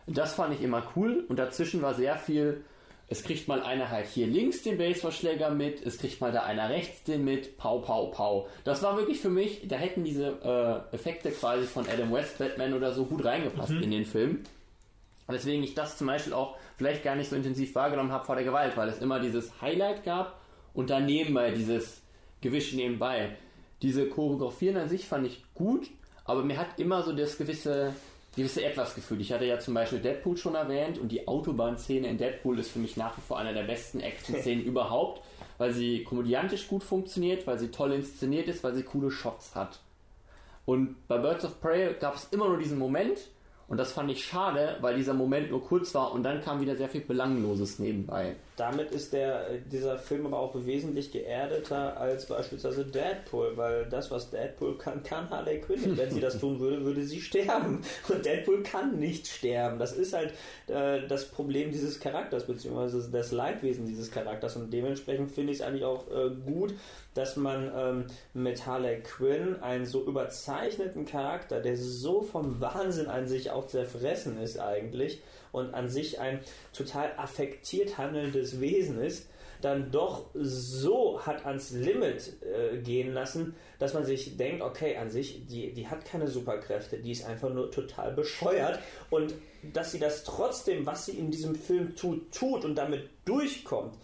Das fand ich immer cool und dazwischen war sehr viel. Es kriegt mal einer halt hier links den Baseballschläger mit, es kriegt mal da einer rechts den mit, pow, pow, pow. Das war wirklich für mich, da hätten diese Effekte quasi von Adam West, Batman oder so gut reingepasst in den Film. Weswegen ich das zum Beispiel auch vielleicht gar nicht so intensiv wahrgenommen habe vor der Gewalt, weil es immer dieses Highlight gab und daneben bei dieses Gewisch nebenbei. Diese Choreografien an sich fand ich gut, aber mir hat immer so das gewisse etwas gefühlt. Ich hatte ja zum Beispiel Deadpool schon erwähnt und die Autobahnszene in Deadpool ist für mich nach wie vor einer der besten Action-Szenen überhaupt, weil sie komödiantisch gut funktioniert, weil sie toll inszeniert ist, weil sie coole Shots hat. Und bei Birds of Prey gab es immer nur diesen Moment und das fand ich schade, weil dieser Moment nur kurz war und dann kam wieder sehr viel Belangloses nebenbei. Damit ist dieser Film aber auch wesentlich geerdeter als beispielsweise Deadpool, weil das, was Deadpool kann, kann Harley Quinn. Wenn sie das tun würde, würde sie sterben. Und Deadpool kann nicht sterben. Das ist halt das Problem dieses Charakters, beziehungsweise das Leidwesen dieses Charakters. Und dementsprechend finde ich es eigentlich auch gut, dass man mit Harley Quinn einen so überzeichneten Charakter, der so vom Wahnsinn an sich auch zerfressen ist eigentlich, und an sich ein total affektiert handelndes Wesen ist, dann doch so hat ans Limit gehen lassen, dass man sich denkt, okay, an sich, die hat keine Superkräfte, die ist einfach nur total bescheuert und dass sie das trotzdem, was sie in diesem Film tut und damit durchkommt.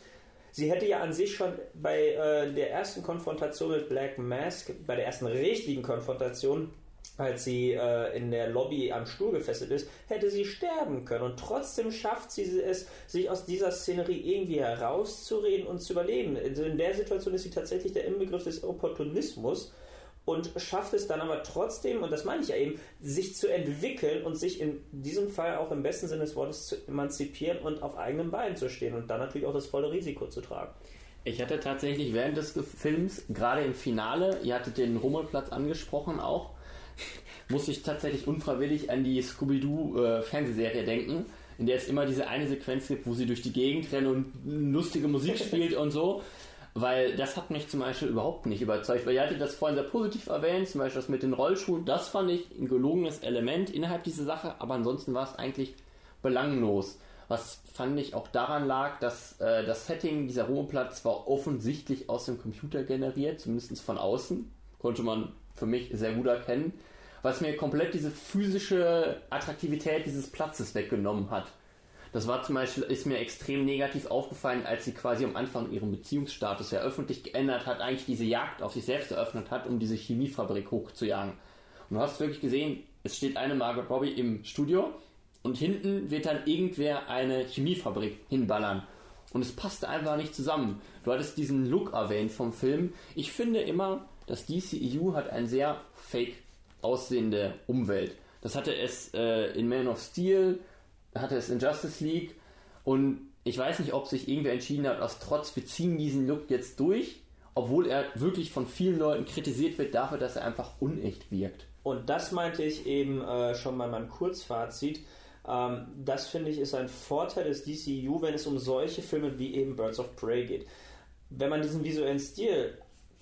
Sie hätte ja an sich schon bei der ersten Konfrontation mit Black Mask, bei der ersten richtigen Konfrontation, als sie in der Lobby am Stuhl gefesselt ist, hätte sie sterben können. Und trotzdem schafft sie es, sich aus dieser Szenerie irgendwie herauszureden und zu überleben. In der Situation ist sie tatsächlich der Inbegriff des Opportunismus und schafft es dann aber trotzdem, und das meine ich ja eben, sich zu entwickeln und sich in diesem Fall auch im besten Sinne des Wortes zu emanzipieren und auf eigenen Beinen zu stehen und dann natürlich auch das volle Risiko zu tragen. Ich hatte tatsächlich während des Films, gerade im Finale, ihr hattet den Rummelplatz angesprochen auch, muss ich tatsächlich unfreiwillig an die Scooby-Doo-Fernsehserie denken, in der es immer diese eine Sequenz gibt, wo sie durch die Gegend rennen und lustige Musik spielt und so, weil das hat mich zum Beispiel überhaupt nicht überzeugt, weil ihr hattet das vorhin sehr positiv erwähnt, zum Beispiel das mit den Rollschuhen, das fand ich ein gelogenes Element innerhalb dieser Sache, aber ansonsten war es eigentlich belanglos. Was fand ich auch daran lag, dass das Setting dieser Ruheplatz war offensichtlich aus dem Computer generiert, zumindest von außen, konnte man für mich sehr gut erkennen, was mir komplett diese physische Attraktivität dieses Platzes weggenommen hat. Das war zum Beispiel, ist mir extrem negativ aufgefallen, als sie quasi am Anfang ihren Beziehungsstatus ja öffentlich geändert hat, eigentlich diese Jagd auf sich selbst eröffnet hat, um diese Chemiefabrik hochzujagen. Und du hast wirklich gesehen, es steht eine Margot Robbie im Studio und hinten wird dann irgendwer eine Chemiefabrik hinballern. Und es passte einfach nicht zusammen. Du hattest diesen Look erwähnt vom Film. Ich finde immer, das DCEU hat eine sehr fake aussehende Umwelt. Das hatte es in Man of Steel, hatte es in Justice League. Und ich weiß nicht, ob sich irgendwer entschieden hat, aus Trotz, wir ziehen diesen Look jetzt durch, obwohl er wirklich von vielen Leuten kritisiert wird dafür, dass er einfach unecht wirkt. Und das meinte ich eben schon mal mein Kurzfazit. Das finde ich ist ein Vorteil des DCU, wenn es um solche Filme wie eben Birds of Prey geht. Wenn man diesen visuellen Stil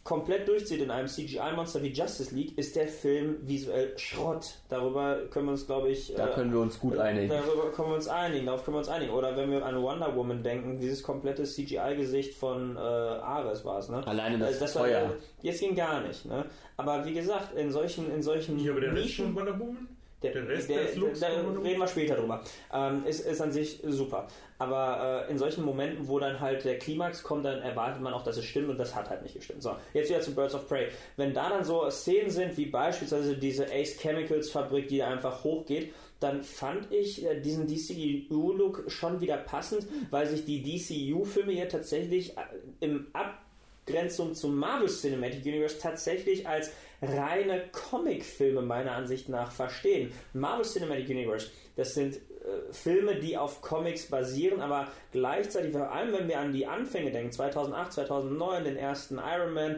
komplett durchzieht in einem CGI-Monster wie Justice League, ist der Film visuell Schrott. Darüber können wir uns, glaube ich... Da können wir uns gut einigen. Darüber können wir uns einigen, darauf können wir uns einigen. Oder wenn wir an Wonder Woman denken, dieses komplette CGI-Gesicht von Ares war es, ne? Alleine das Feuer. Jetzt ging gar nicht, ne? Aber wie gesagt, in solchen hier, aber der Rest von Wonder Woman? Da reden wir später drüber. Ist an sich super. Aber in solchen Momenten, wo dann halt der Klimax kommt, dann erwartet man auch, dass es stimmt und das hat halt nicht gestimmt. So, jetzt wieder zu Birds of Prey. Wenn da dann so Szenen sind, wie beispielsweise diese Ace Chemicals Fabrik, die einfach hochgeht, dann fand ich diesen DCU-Look schon wieder passend, weil sich die DCU-Filme hier tatsächlich im Abgrenzung zum Marvel Cinematic Universe tatsächlich als reine Comicfilme meiner Ansicht nach verstehen. Marvel Cinematic Universe, das sind Filme, die auf Comics basieren, aber gleichzeitig, vor allem wenn wir an die Anfänge denken, 2008, 2009, den ersten Iron Man,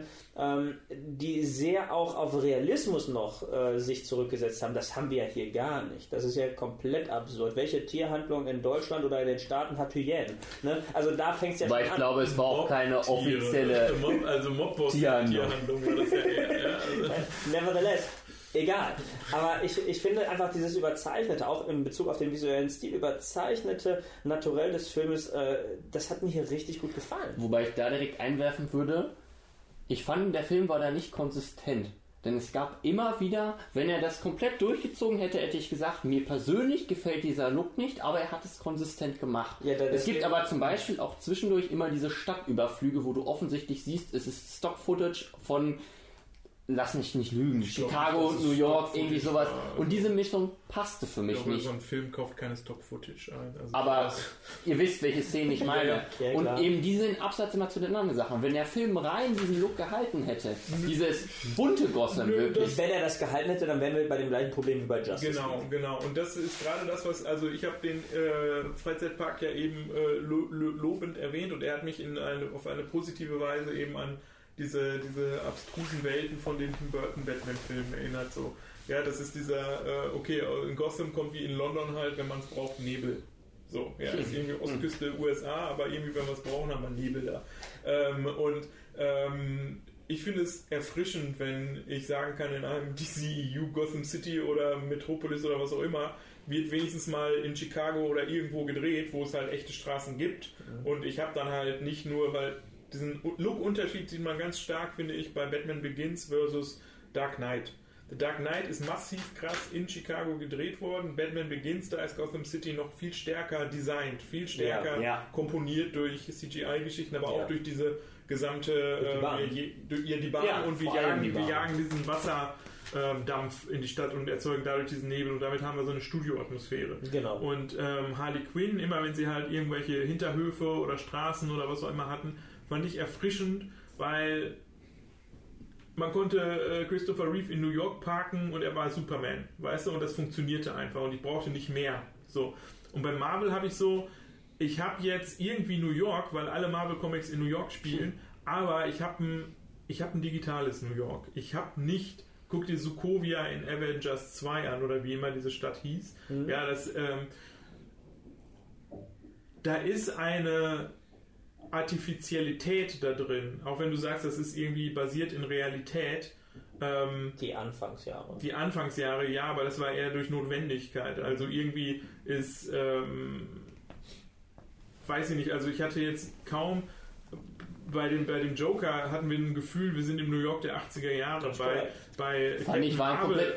die sehr auch auf Realismus noch sich zurückgesetzt haben. Das haben wir ja hier gar nicht. Das ist ja komplett absurd. Welche Tierhandlung in Deutschland oder in den Staaten hat Hyänen? Ne? Also da fängt es ja schon an. Weil ich glaube, es war auch keine offizielle Tierhandlung. Nevertheless, egal. Aber ich finde einfach dieses überzeichnete, auch in Bezug auf den visuellen Stil, überzeichnete Naturell des Filmes, das hat mir hier richtig gut gefallen. Wobei ich da direkt einwerfen würde, ich fand, der Film war da nicht konsistent. Denn es gab immer wieder, wenn er das komplett durchgezogen hätte, hätte ich gesagt, mir persönlich gefällt dieser Look nicht, aber er hat es konsistent gemacht. Ja, es gibt aber zum Beispiel auch zwischendurch immer diese Stadtüberflüge, wo du offensichtlich siehst, es ist Stock-Footage von... Lass mich nicht lügen. Chicago, New York, irgendwie sowas. Und diese Mischung passte für mich nicht. So ein Film kauft keine Stock-Footage ein. Also aber ihr wisst, welche Szene ich meine. Ja, und eben diesen Absatz immer zu den anderen Sachen. Wenn der Film rein diesen Look gehalten hätte, dieses bunte Gotham wirklich. Wenn er das gehalten hätte, dann wären wir bei dem gleichen Problem wie bei Justice. Genau. Und das ist gerade das, was, also ich habe den Freizeitpark ja eben lobend erwähnt und er hat mich auf eine positive Weise eben an diese abstrusen Welten von den Tim Burton Batman-Filmen erinnert so. Ja, das ist dieser, okay, in Gotham kommt wie in London halt, wenn man es braucht, Nebel. So, ja, ist irgendwie Ostküste USA, aber irgendwie, wenn wir es brauchen, haben wir Nebel da. Ich finde es erfrischend, wenn ich sagen kann, in einem DCEU, Gotham City oder Metropolis oder was auch immer, wird wenigstens mal in Chicago oder irgendwo gedreht, wo es halt echte Straßen gibt. Mhm. Und ich habe dann halt nicht nur, weil diesen Look-Unterschied sieht man ganz stark, finde ich, bei Batman Begins versus Dark Knight. The Dark Knight ist massiv krass in Chicago gedreht worden. Batman Begins, da ist Gotham City noch viel stärker designt, viel stärker komponiert durch CGI-Geschichten, aber auch durch diese gesamte... Durch die Bahn und wir jagen diesen Wasserdampf in die Stadt und erzeugen dadurch diesen Nebel und damit haben wir so eine Studioatmosphäre. Genau. Und Harley Quinn, immer wenn sie halt irgendwelche Hinterhöfe oder Straßen oder was auch immer hatten, fand ich erfrischend, weil man konnte Christopher Reeve in New York parken und er war Superman, weißt du, und das funktionierte einfach und ich brauchte nicht mehr. So. Und bei Marvel habe ich so, ich habe jetzt irgendwie New York, weil alle Marvel Comics in New York spielen, aber ich hab ein digitales New York. Ich habe nicht, guck dir Sokovia in Avengers 2 an oder wie immer diese Stadt hieß. Mhm. Ja, das da ist eine Artifizialität da drin, auch wenn du sagst, das ist irgendwie basiert in Realität. Die Anfangsjahre. Die Anfangsjahre, ja, aber das war eher durch Notwendigkeit. Also irgendwie ist, weiß ich nicht, also ich hatte jetzt kaum bei dem Joker hatten wir ein Gefühl, wir sind im New York der 80er Jahre. Bei Captain Marvel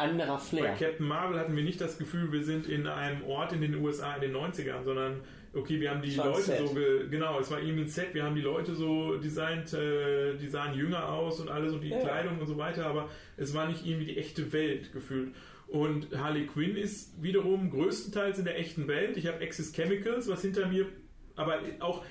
hatten wir nicht das Gefühl, wir sind in einem Ort in den USA in den 90ern, sondern okay, wir haben die Leute so... Genau, es war eben ein Set, wir haben die Leute so designt, die sahen jünger aus und alles und die Kleidung und so weiter, aber es war nicht irgendwie die echte Welt gefühlt. Und Harley Quinn ist wiederum größtenteils in der echten Welt. Ich habe Axis Chemicals, was hinter mir... Aber auch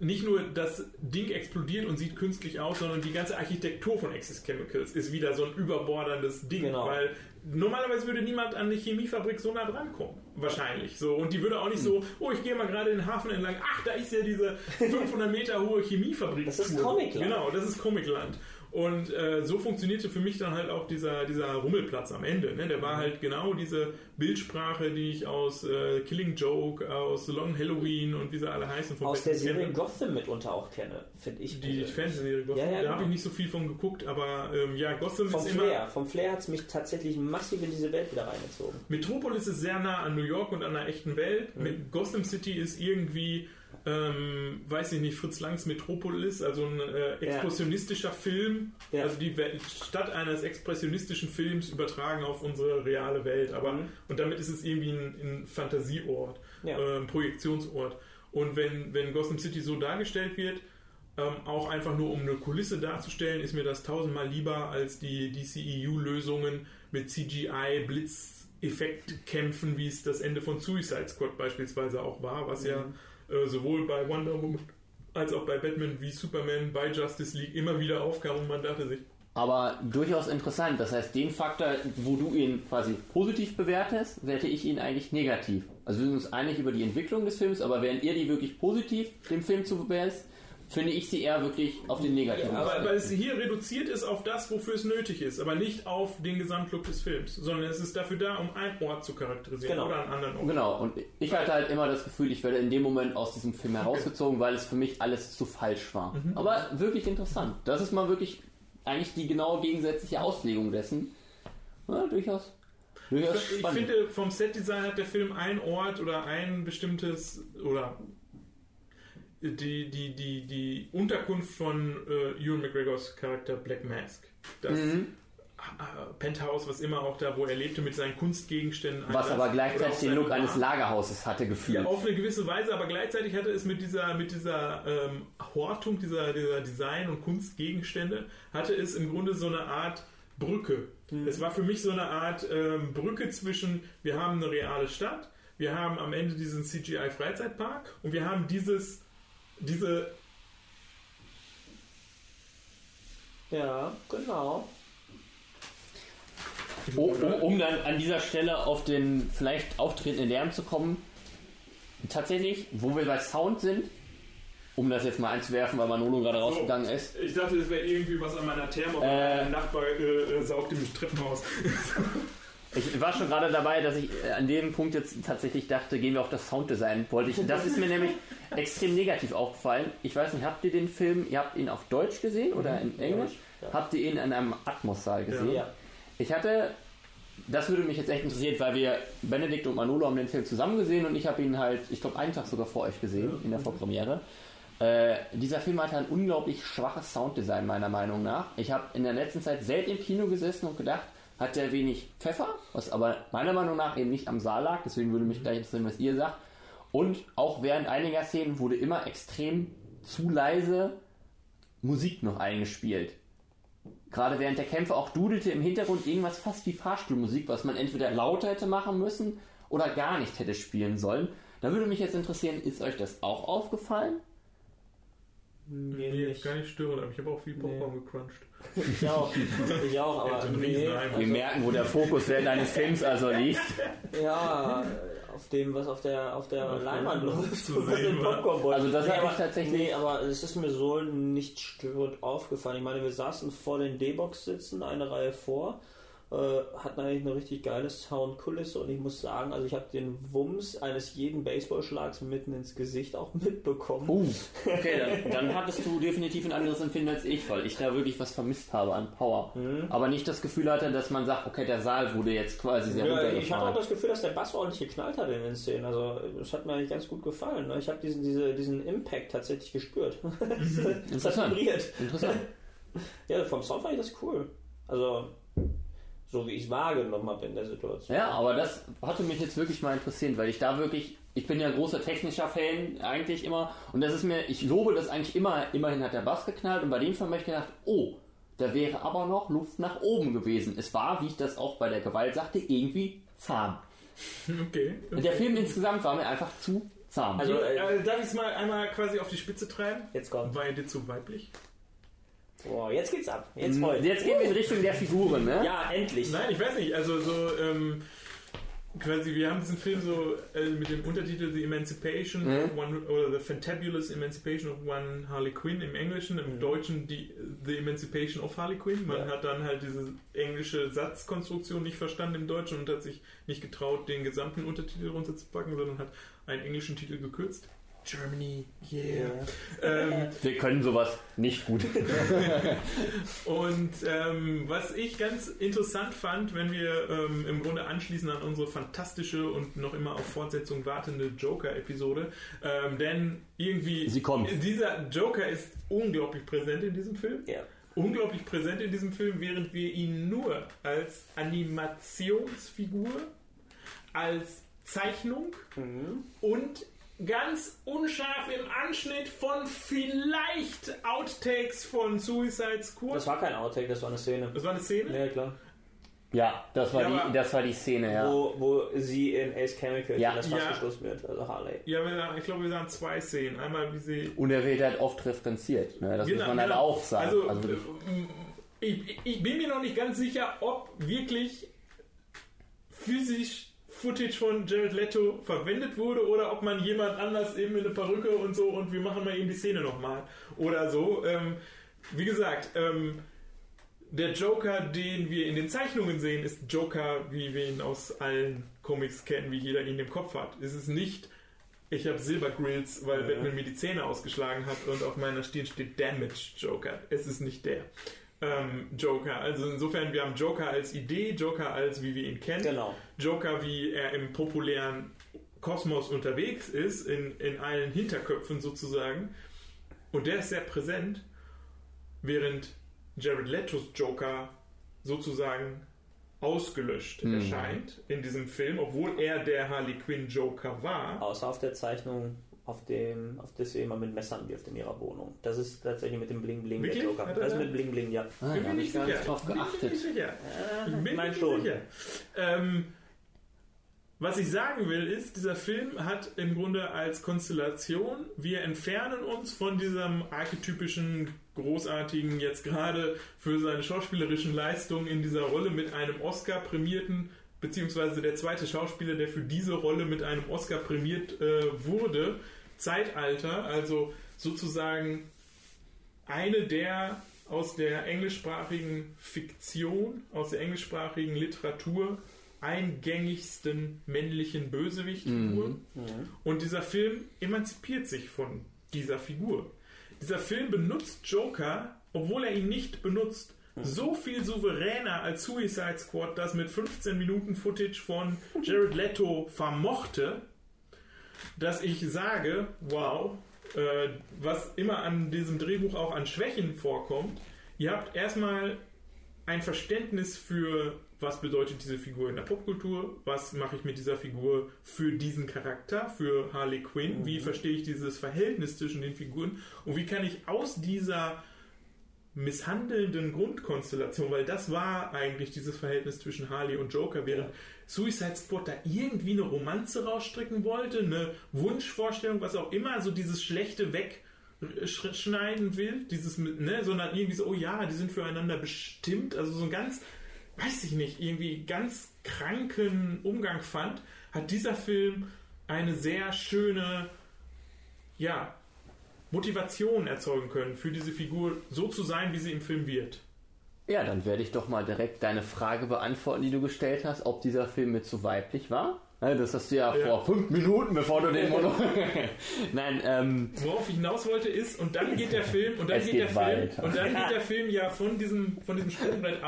nicht nur das Ding explodiert und sieht künstlich aus, sondern die ganze Architektur von Axis Chemicals ist wieder so ein überborderndes Ding. Genau. Weil normalerweise würde niemand an eine Chemiefabrik so nah dran kommen. Wahrscheinlich. So. Und die würde auch nicht so, oh, ich gehe mal gerade den Hafen entlang. Ach, da ist ja diese 500 Meter hohe Chemiefabrik. Das ist Comicland. Genau, das ist Comicland. Und so funktionierte für mich dann halt auch dieser Rummelplatz am Ende. Ne? Der war halt genau diese Bildsprache, die ich aus Killing Joke, aus Long Halloween und wie sie alle heißen. Von aus der Serie Gotham mitunter auch kenne, finde ich. Die Fernsehserie Gotham, da habe ich nicht so viel von geguckt, aber Gotham ist immer... Vom Flair hat es mich tatsächlich massiv in diese Welt wieder reingezogen. Metropolis ist sehr nah an New York und an der echten Welt. Mit Gotham City ist irgendwie... weiß ich nicht, Fritz Langs Metropolis, also ein expressionistischer Film, also die Stadt eines expressionistischen Films übertragen auf unsere reale Welt, aber und damit ist es irgendwie ein Fantasieort, Projektionsort. Und wenn Gotham City so dargestellt wird, auch einfach nur um eine Kulisse darzustellen, ist mir das 1000-mal lieber als die DCEU-Lösungen mit CGI, Blitzeffektkämpfen, wie es das Ende von Suicide Squad beispielsweise auch war, was sowohl bei Wonder Woman als auch bei Batman wie Superman, bei Justice League immer wieder aufkam und man dachte sich... Aber durchaus interessant. Das heißt, den Faktor, wo du ihn quasi positiv bewertest, werte ich ihn eigentlich negativ. Also wir sind uns einig über die Entwicklung des Films, aber während ihr die wirklich positiv dem Film zu bewertet, finde ich sie eher wirklich auf den negativen. Ja, aber weil es hier reduziert ist auf das, wofür es nötig ist, aber nicht auf den Gesamtlook des Films, sondern es ist dafür da, um einen Ort zu charakterisieren oder einen anderen Ort. Genau, und ich hatte halt immer das Gefühl, ich werde in dem Moment aus diesem Film herausgezogen, weil es für mich alles zu falsch war. Aber wirklich interessant. Das ist mal wirklich eigentlich die genau gegensätzliche Auslegung dessen. Ja, durchaus spannend. Ich finde, vom Set-Design hat der Film einen Ort oder ein bestimmtes oder... Die Unterkunft von Ewan McGregors Charakter Black Mask. Das Penthouse, was immer auch da, wo er lebte, mit seinen Kunstgegenständen. Was aber gleichzeitig den Look eines Lagerhauses hatte, gefühlt. Ja, auf eine gewisse Weise, aber gleichzeitig hatte es mit dieser Hortung dieser Design- und Kunstgegenstände, hatte es im Grunde so eine Art Brücke. Es war für mich so eine Art Brücke zwischen, wir haben eine reale Stadt, wir haben am Ende diesen CGI-Freizeitpark und wir haben diese... Ja, genau. Um dann an dieser Stelle auf den vielleicht auftretenden Lärm zu kommen, tatsächlich, wo wir bei Sound sind, um das jetzt mal einzuwerfen, weil Manolo gerade rausgegangen ist. Ich dachte, es wäre irgendwie was an meiner Therme, mein Nachbar saugt im Treppenhaus. Ich war schon gerade dabei, dass ich an dem Punkt jetzt tatsächlich dachte, gehen wir auf das Sounddesign. Das ist mir nämlich extrem negativ aufgefallen. Ich weiß nicht, habt ihr den Film, ihr habt ihn auf Deutsch gesehen oder in Englisch? Ja. Habt ihr ihn in einem Atmos-Saal gesehen? Ja. Das würde mich jetzt echt interessieren, weil wir, Benedikt und Manolo, haben den Film zusammen gesehen und ich habe ihn halt, ich glaube, einen Tag sogar vor euch gesehen, in der Vorpremiere. Dieser Film hatte ein unglaublich schwaches Sounddesign, meiner Meinung nach. Ich habe in der letzten Zeit selten im Kino gesessen und gedacht, hat der wenig Pfeffer, was aber meiner Meinung nach eben nicht am Saal lag, deswegen würde mich gleich interessieren, was ihr sagt. Und auch während einiger Szenen wurde immer extrem zu leise Musik noch eingespielt. Gerade während der Kämpfe auch dudelte im Hintergrund irgendwas fast wie Fahrstuhlmusik, was man entweder lauter hätte machen müssen oder gar nicht hätte spielen sollen. Da würde mich jetzt interessieren, ist euch das auch aufgefallen? Nee, gar nicht störend, aber ich habe auch viel Popcorn gecruncht. Ich auch, aber nee. Wir merken, wo der Fokus während eines Films also liegt. Ja, auf dem, was auf der Leinwand läuft. Also das habe ich tatsächlich... Nee, aber es ist mir so nicht störend aufgefallen. Ich meine, wir saßen vor den D-Box sitzen, eine Reihe vor. hat eigentlich eine richtig geile Soundkulisse und ich muss sagen, also ich habe den Wumms eines jeden Baseballschlags mitten ins Gesicht auch mitbekommen. Okay, dann hattest du definitiv ein anderes Empfinden als ich, weil ich da wirklich was vermisst habe an Power. Mhm. Aber nicht das Gefühl hatte, dass man sagt, okay, der Saal wurde jetzt quasi sehr runtergefahren. Ich hatte auch das Gefühl, dass der Bass ordentlich geknallt hat in den Szenen. Also das hat mir eigentlich ganz gut gefallen. Ich habe diesen Impact tatsächlich gespürt. Das hat vibriert. Interessant. Ja, vom Sound fand ich das cool. Also so wie ich es wahrgenommen habe in der Situation. Ja, aber das hatte mich jetzt wirklich mal interessiert, weil ich da wirklich, ich bin ja großer technischer Fan eigentlich immer und das ist mir, ich lobe das eigentlich immer, immerhin hat der Bass geknallt und bei dem Fall habe ich gedacht, oh, da wäre aber noch Luft nach oben gewesen. Es war, wie ich das auch bei der Gewalt sagte, irgendwie zahm. Okay. Und der Film insgesamt war mir einfach zu zahm. Also darf ich es mal einmal quasi auf die Spitze treiben? Jetzt kommt. War dir zu weiblich? Boah, jetzt geht's ab. Jetzt gehen wir in Richtung der Figuren, ne? Ja, endlich. Nein, ich weiß nicht. Also so, quasi, wir haben diesen Film so mit dem Untertitel The Emancipation of One, oder The Fantabulous Emancipation of One Harley Quinn im Englischen, im Deutschen The Emancipation of Harley Quinn. Man hat dann halt diese englische Satzkonstruktion nicht verstanden im Deutschen und hat sich nicht getraut, den gesamten Untertitel runterzupacken, sondern hat einen englischen Titel gekürzt. Germany, wir können sowas nicht gut. Und was ich ganz interessant fand, wenn wir im Grunde anschließen an unsere fantastische und noch immer auf Fortsetzung wartende Joker-Episode, denn irgendwie sie kommt. Dieser Joker ist unglaublich präsent in diesem Film. Yeah. Unglaublich präsent in diesem Film, während wir ihn nur als Animationsfigur, als Zeichnung und ganz unscharf im Anschnitt von vielleicht Outtakes von Suicide Squad. Das war kein Outtake, das war eine Szene. Das war eine Szene? Ja, klar. Ja, das war die Szene, ja. Wo sie in Ace Chemical das Fass gestoßen wird, also Harley. Ja, ich glaube, wir sahen zwei Szenen. Einmal, wie sie... Und er wird halt oft referenziert, ne? Das muss man halt auch sagen. Also ich bin mir noch nicht ganz sicher, ob wirklich physisch Footage von Jared Leto verwendet wurde oder ob man jemand anders eben in eine Perücke und so und wir machen mal eben die Szene nochmal oder so. Wie gesagt, der Joker, den wir in den Zeichnungen sehen, ist Joker, wie wir ihn aus allen Comics kennen, wie jeder ihn im Kopf hat. Es ist nicht, ich habe Silbergrills, weil Batman mir die Zähne ausgeschlagen hat und auf meiner Stirn steht Damaged Joker. Es ist nicht der Joker. Also insofern, wir haben Joker als Idee, Joker als wie wir ihn kennen, genau. Joker, wie er im populären Kosmos unterwegs ist, in allen Hinterköpfen sozusagen. Und der ist sehr präsent, während Jared Letos Joker sozusagen ausgelöscht erscheint in diesem Film, obwohl er der Harley Quinn Joker war. Außer auf der Zeichnung, auf das sie immer mit Messern wirft in ihrer Wohnung. Das ist tatsächlich mit dem Bling-Bling der Joker. Das ist mit Bling-Bling, ja. Ah, da habe ich gar nicht drauf geachtet. Ich bin mir nicht sicher. Was ich sagen will, ist, dieser Film hat im Grunde als Konstellation, wir entfernen uns von diesem archetypischen, großartigen, jetzt gerade für seine schauspielerischen Leistungen in dieser Rolle mit einem Oscar-prämierten, beziehungsweise der zweite Schauspieler, der für diese Rolle mit einem Oscar prämiert wurde, Zeitalter, also sozusagen eine der aus der englischsprachigen Fiktion, aus der englischsprachigen Literatur eingängigsten männlichen Bösewichtfiguren. Und dieser Film emanzipiert sich von dieser Figur. Dieser Film benutzt Joker, obwohl er ihn nicht benutzt, so viel souveräner als Suicide Squad, das mit 15 Minuten Footage von Jared Leto vermochte, dass ich sage, wow, was immer an diesem Drehbuch auch an Schwächen vorkommt, ihr habt erstmal ein Verständnis für, was bedeutet diese Figur in der Popkultur, was mache ich mit dieser Figur für diesen Charakter, für Harley Quinn, wie verstehe ich dieses Verhältnis zwischen den Figuren und wie kann ich aus dieser misshandelnden Grundkonstellation, weil das war eigentlich dieses Verhältnis zwischen Harley und Joker, während Suicide Squad da irgendwie eine Romanze rausstricken wollte, eine Wunschvorstellung, was auch immer, so dieses schlechte Wegschneiden will, dieses, ne, sondern irgendwie so, oh ja, die sind füreinander bestimmt, also so einen ganz, weiß ich nicht, irgendwie ganz kranken Umgang fand, hat dieser Film eine sehr schöne, ja, Motivation erzeugen können, für diese Figur so zu sein, wie sie im Film wird. Ja, dann werde ich doch mal direkt deine Frage beantworten, die du gestellt hast, ob dieser Film mir zu weiblich war. Das hast du ja vor 5 Minuten, bevor du den Monolog... Nein, worauf ich hinaus wollte ist, und dann geht der Film, und dann geht der Film, und dann geht der Film ja von diesem Sprungbrett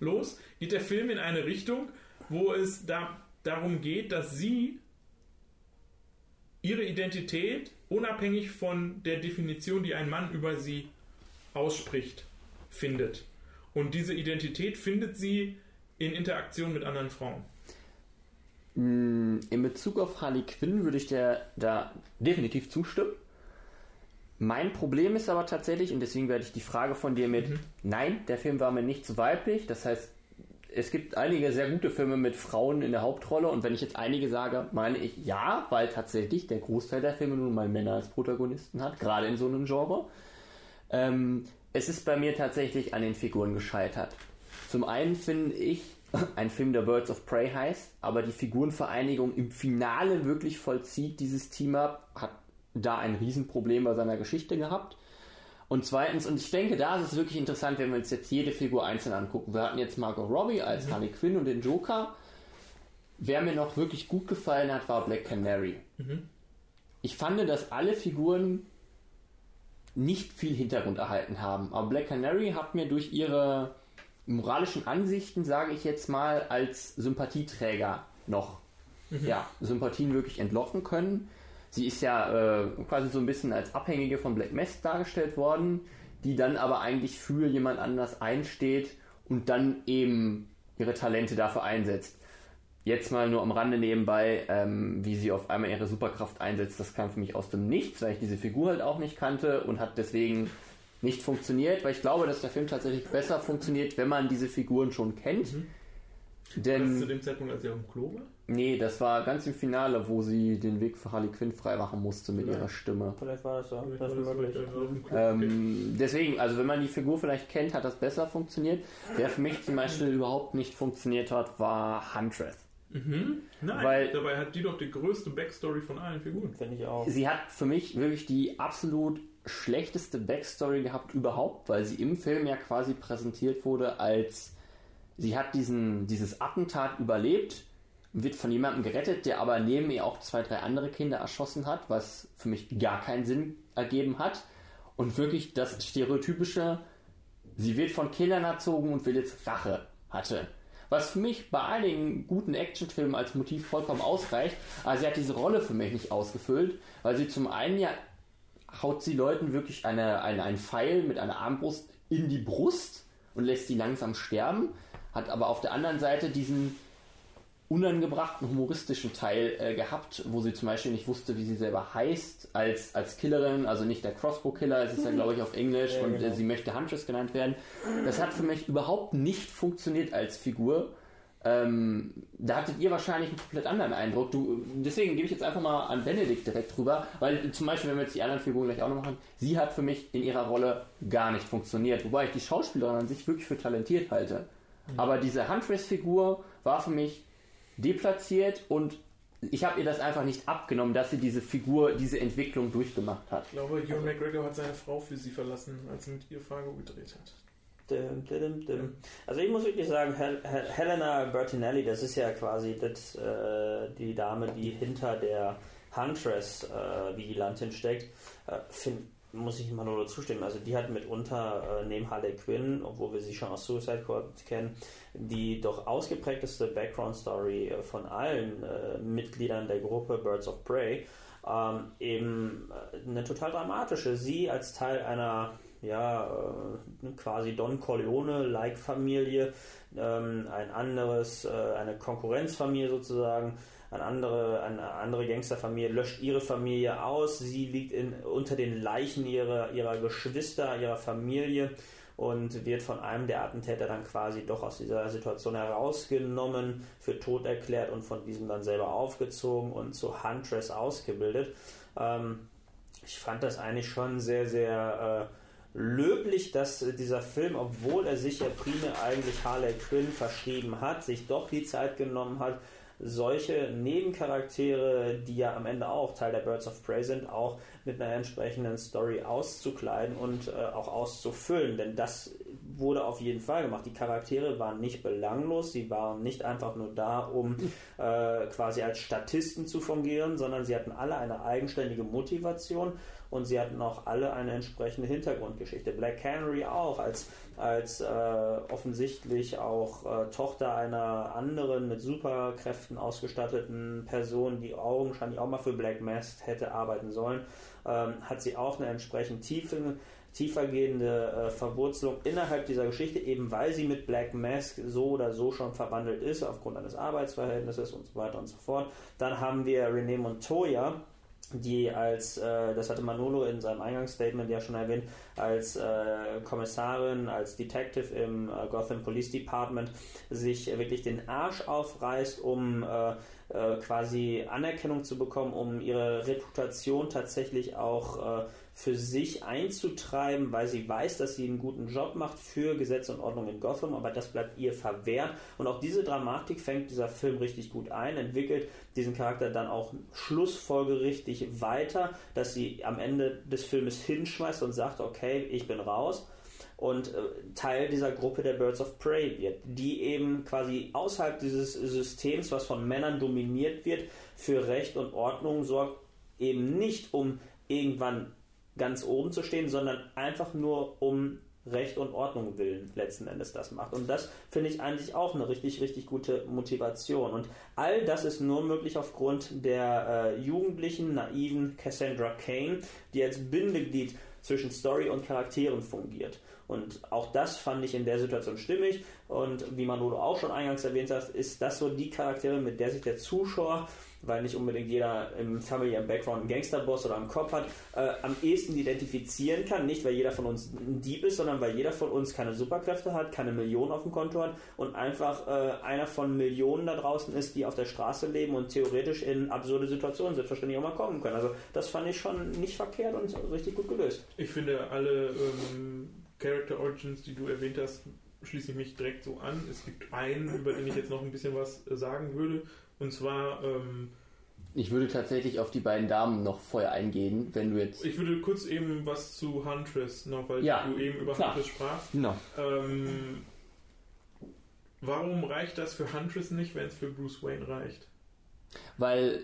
los, geht der Film in eine Richtung, wo es darum geht, dass sie ihre Identität unabhängig von der Definition, die ein Mann über sie ausspricht, findet. Und diese Identität findet sie in Interaktion mit anderen Frauen. In Bezug auf Harley Quinn würde ich dir da definitiv zustimmen. Mein Problem ist aber tatsächlich, und deswegen werde ich die Frage von dir mit nein, der Film war mir nicht zu weiblich. Das heißt, es gibt einige sehr gute Filme mit Frauen in der Hauptrolle, und wenn ich jetzt einige sage, meine ich ja, weil tatsächlich der Großteil der Filme nun mal Männer als Protagonisten hat, gerade in so einem Genre. Es ist bei mir tatsächlich an den Figuren gescheitert. Zum einen finde ich, ein Film, der Birds of Prey heißt, aber die Figurenvereinigung im Finale wirklich vollzieht, dieses Team-Up, hat da ein Riesenproblem bei seiner Geschichte gehabt. Und zweitens, und ich denke, da ist es wirklich interessant, wenn wir uns jetzt jede Figur einzeln angucken. Wir hatten jetzt Margot Robbie als Harley Quinn und den Joker. Wer mir noch wirklich gut gefallen hat, war Black Canary. Ich fand, dass alle Figuren nicht viel Hintergrund erhalten haben. Aber Black Canary hat mir durch ihre moralischen Ansichten, sage ich jetzt mal, als Sympathieträger noch Sympathien wirklich entlocken können. Sie ist ja quasi so ein bisschen als Abhängige von Black Mask dargestellt worden, die dann aber eigentlich für jemand anders einsteht und dann eben ihre Talente dafür einsetzt. Jetzt mal nur am Rande nebenbei, wie sie auf einmal ihre Superkraft einsetzt, das kam für mich aus dem Nichts, weil ich diese Figur halt auch nicht kannte und hat deswegen nicht funktioniert, weil ich glaube, dass der Film tatsächlich besser funktioniert, wenn man diese Figuren schon kennt. Denn, war das zu dem Zeitpunkt, als sie auf dem Klo war? Nee, das war ganz im Finale, wo sie den Weg für Harley Quinn freimachen musste mit ihrer Stimme. Vielleicht war das so. Das war möglich. Deswegen, also wenn man die Figur vielleicht kennt, hat das besser funktioniert. Wer für mich zum Beispiel überhaupt nicht funktioniert hat, war Huntress. Nein, dabei hat die doch die größte Backstory von allen Figuren. Finde ich auch. Sie hat für mich wirklich die absolut schlechteste Backstory gehabt überhaupt, weil sie im Film ja quasi präsentiert wurde als, sie hat dieses Attentat überlebt, wird von jemandem gerettet, der aber neben ihr auch 2, 3 andere Kinder erschossen hat, was für mich gar keinen Sinn ergeben hat. Und wirklich das stereotypische, sie wird von Killern erzogen und will jetzt Rache hatte. Was für mich bei einigen guten Actionfilmen als Motiv vollkommen ausreicht, aber sie hat diese Rolle für mich nicht ausgefüllt, weil sie zum einen ja haut sie Leuten wirklich einen Pfeil mit einer Armbrust in die Brust und lässt sie langsam sterben, hat aber auf der anderen Seite diesen unangebrachten humoristischen Teil gehabt, wo sie zum Beispiel nicht wusste, wie sie selber heißt als Killerin, also nicht der Crossbow-Killer, es ist ja glaube ich auf Englisch, ja, und genau. Sie möchte Huntress genannt werden. Das hat für mich überhaupt nicht funktioniert als Figur. Da hattet ihr wahrscheinlich einen komplett anderen Eindruck. Deswegen gebe ich jetzt einfach mal an Benedikt direkt drüber, weil zum Beispiel, wenn wir jetzt die anderen Figuren gleich auch noch machen, sie hat für mich in ihrer Rolle gar nicht funktioniert, wobei ich die Schauspielerin an sich wirklich für talentiert halte. Aber diese Huntress-Figur war für mich deplatziert und ich habe ihr das einfach nicht abgenommen, dass sie diese Figur, diese Entwicklung durchgemacht hat. Ich glaube, Ewan McGregor hat seine Frau für sie verlassen, als er mit ihr Fargo gedreht hat. Also ich muss wirklich sagen, Helena Bertinelli, das ist ja quasi die Dame, die hinter der Huntress-Vigilantin steckt, muss ich immer nur zustimmen. Also die hat mitunter neben Harley Quinn, obwohl wir sie schon aus Suicide Squad kennen, die doch ausgeprägteste Background-Story von allen Mitgliedern der Gruppe Birds of Prey, eben eine total dramatische. Sie als Teil einer quasi Don Corleone-like Familie, eine Konkurrenzfamilie sozusagen, eine andere Gangsterfamilie löscht ihre Familie aus, sie liegt unter den Leichen ihrer Geschwister, ihrer Familie und wird von einem der Attentäter dann quasi doch aus dieser Situation herausgenommen, für tot erklärt und von diesem dann selber aufgezogen und zu Huntress ausgebildet. Ich fand das eigentlich schon sehr, sehr löblich, dass dieser Film, obwohl er sich ja primär eigentlich Harley Quinn verschrieben hat, sich doch die Zeit genommen hat, solche Nebencharaktere, die ja am Ende auch Teil der Birds of Prey sind, auch mit einer entsprechenden Story auszukleiden und auch auszufüllen. Denn das wurde auf jeden Fall gemacht. Die Charaktere waren nicht belanglos, sie waren nicht einfach nur da, um quasi als Statisten zu fungieren, sondern sie hatten alle eine eigenständige Motivation und sie hatten auch alle eine entsprechende Hintergrundgeschichte. Black Canary auch, als offensichtlich auch Tochter einer anderen mit Superkräften ausgestatteten Person, die augenscheinlich auch mal für Black Mask hätte arbeiten sollen, hat sie auch eine entsprechend tiefergehende Verwurzelung innerhalb dieser Geschichte, eben weil sie mit Black Mask so oder so schon verwandelt ist, aufgrund eines Arbeitsverhältnisses und so weiter und so fort. Dann haben wir Renée Montoya, die als, das hatte Manolo in seinem Eingangsstatement ja schon erwähnt, als Kommissarin, als Detective im Gotham Police Department sich wirklich den Arsch aufreißt, um quasi Anerkennung zu bekommen, um ihre Reputation tatsächlich auch für sich einzutreiben, weil sie weiß, dass sie einen guten Job macht für Gesetz und Ordnung in Gotham, aber das bleibt ihr verwehrt. Und auch diese Dramatik fängt dieser Film richtig gut ein, entwickelt diesen Charakter dann auch schlussfolgerichtig weiter, dass sie am Ende des Filmes hinschmeißt und sagt, okay, ich bin raus. Und Teil dieser Gruppe der Birds of Prey wird, die eben quasi außerhalb dieses Systems, was von Männern dominiert wird, für Recht und Ordnung sorgt, eben nicht um irgendwann ganz oben zu stehen, sondern einfach nur um Recht und Ordnung willen letzten Endes das macht. Und das finde ich eigentlich auch eine richtig, richtig gute Motivation. Und all das ist nur möglich aufgrund der jugendlichen, naiven Cassandra Cain, die als Bindeglied zwischen Story und Charakteren fungiert. Und auch das fand ich in der Situation stimmig. Und wie Manolo auch schon eingangs erwähnt hat, ist das so die Charaktere, mit der sich der Zuschauer, weil nicht unbedingt jeder im familiären Background einen Gangsterboss oder einen Cop hat, am ehesten identifizieren kann. Nicht, weil jeder von uns ein Dieb ist, sondern weil jeder von uns keine Superkräfte hat, keine Millionen auf dem Konto hat und einfach einer von Millionen da draußen ist, die auf der Straße leben und theoretisch in absurde Situationen selbstverständlich auch mal kommen können. Also das fand ich schon nicht verkehrt und richtig gut gelöst. Ich finde alle Character Origins, die du erwähnt hast, schließe ich mich direkt so an. Es gibt einen, über den ich jetzt noch ein bisschen was sagen würde. Und zwar... ich würde tatsächlich auf die beiden Damen noch vorher eingehen, wenn du jetzt... Ich würde kurz eben was zu Huntress noch, weil ja, du eben über Huntress sprachst. Genau. Warum reicht das für Huntress nicht, wenn es für Bruce Wayne reicht? Weil...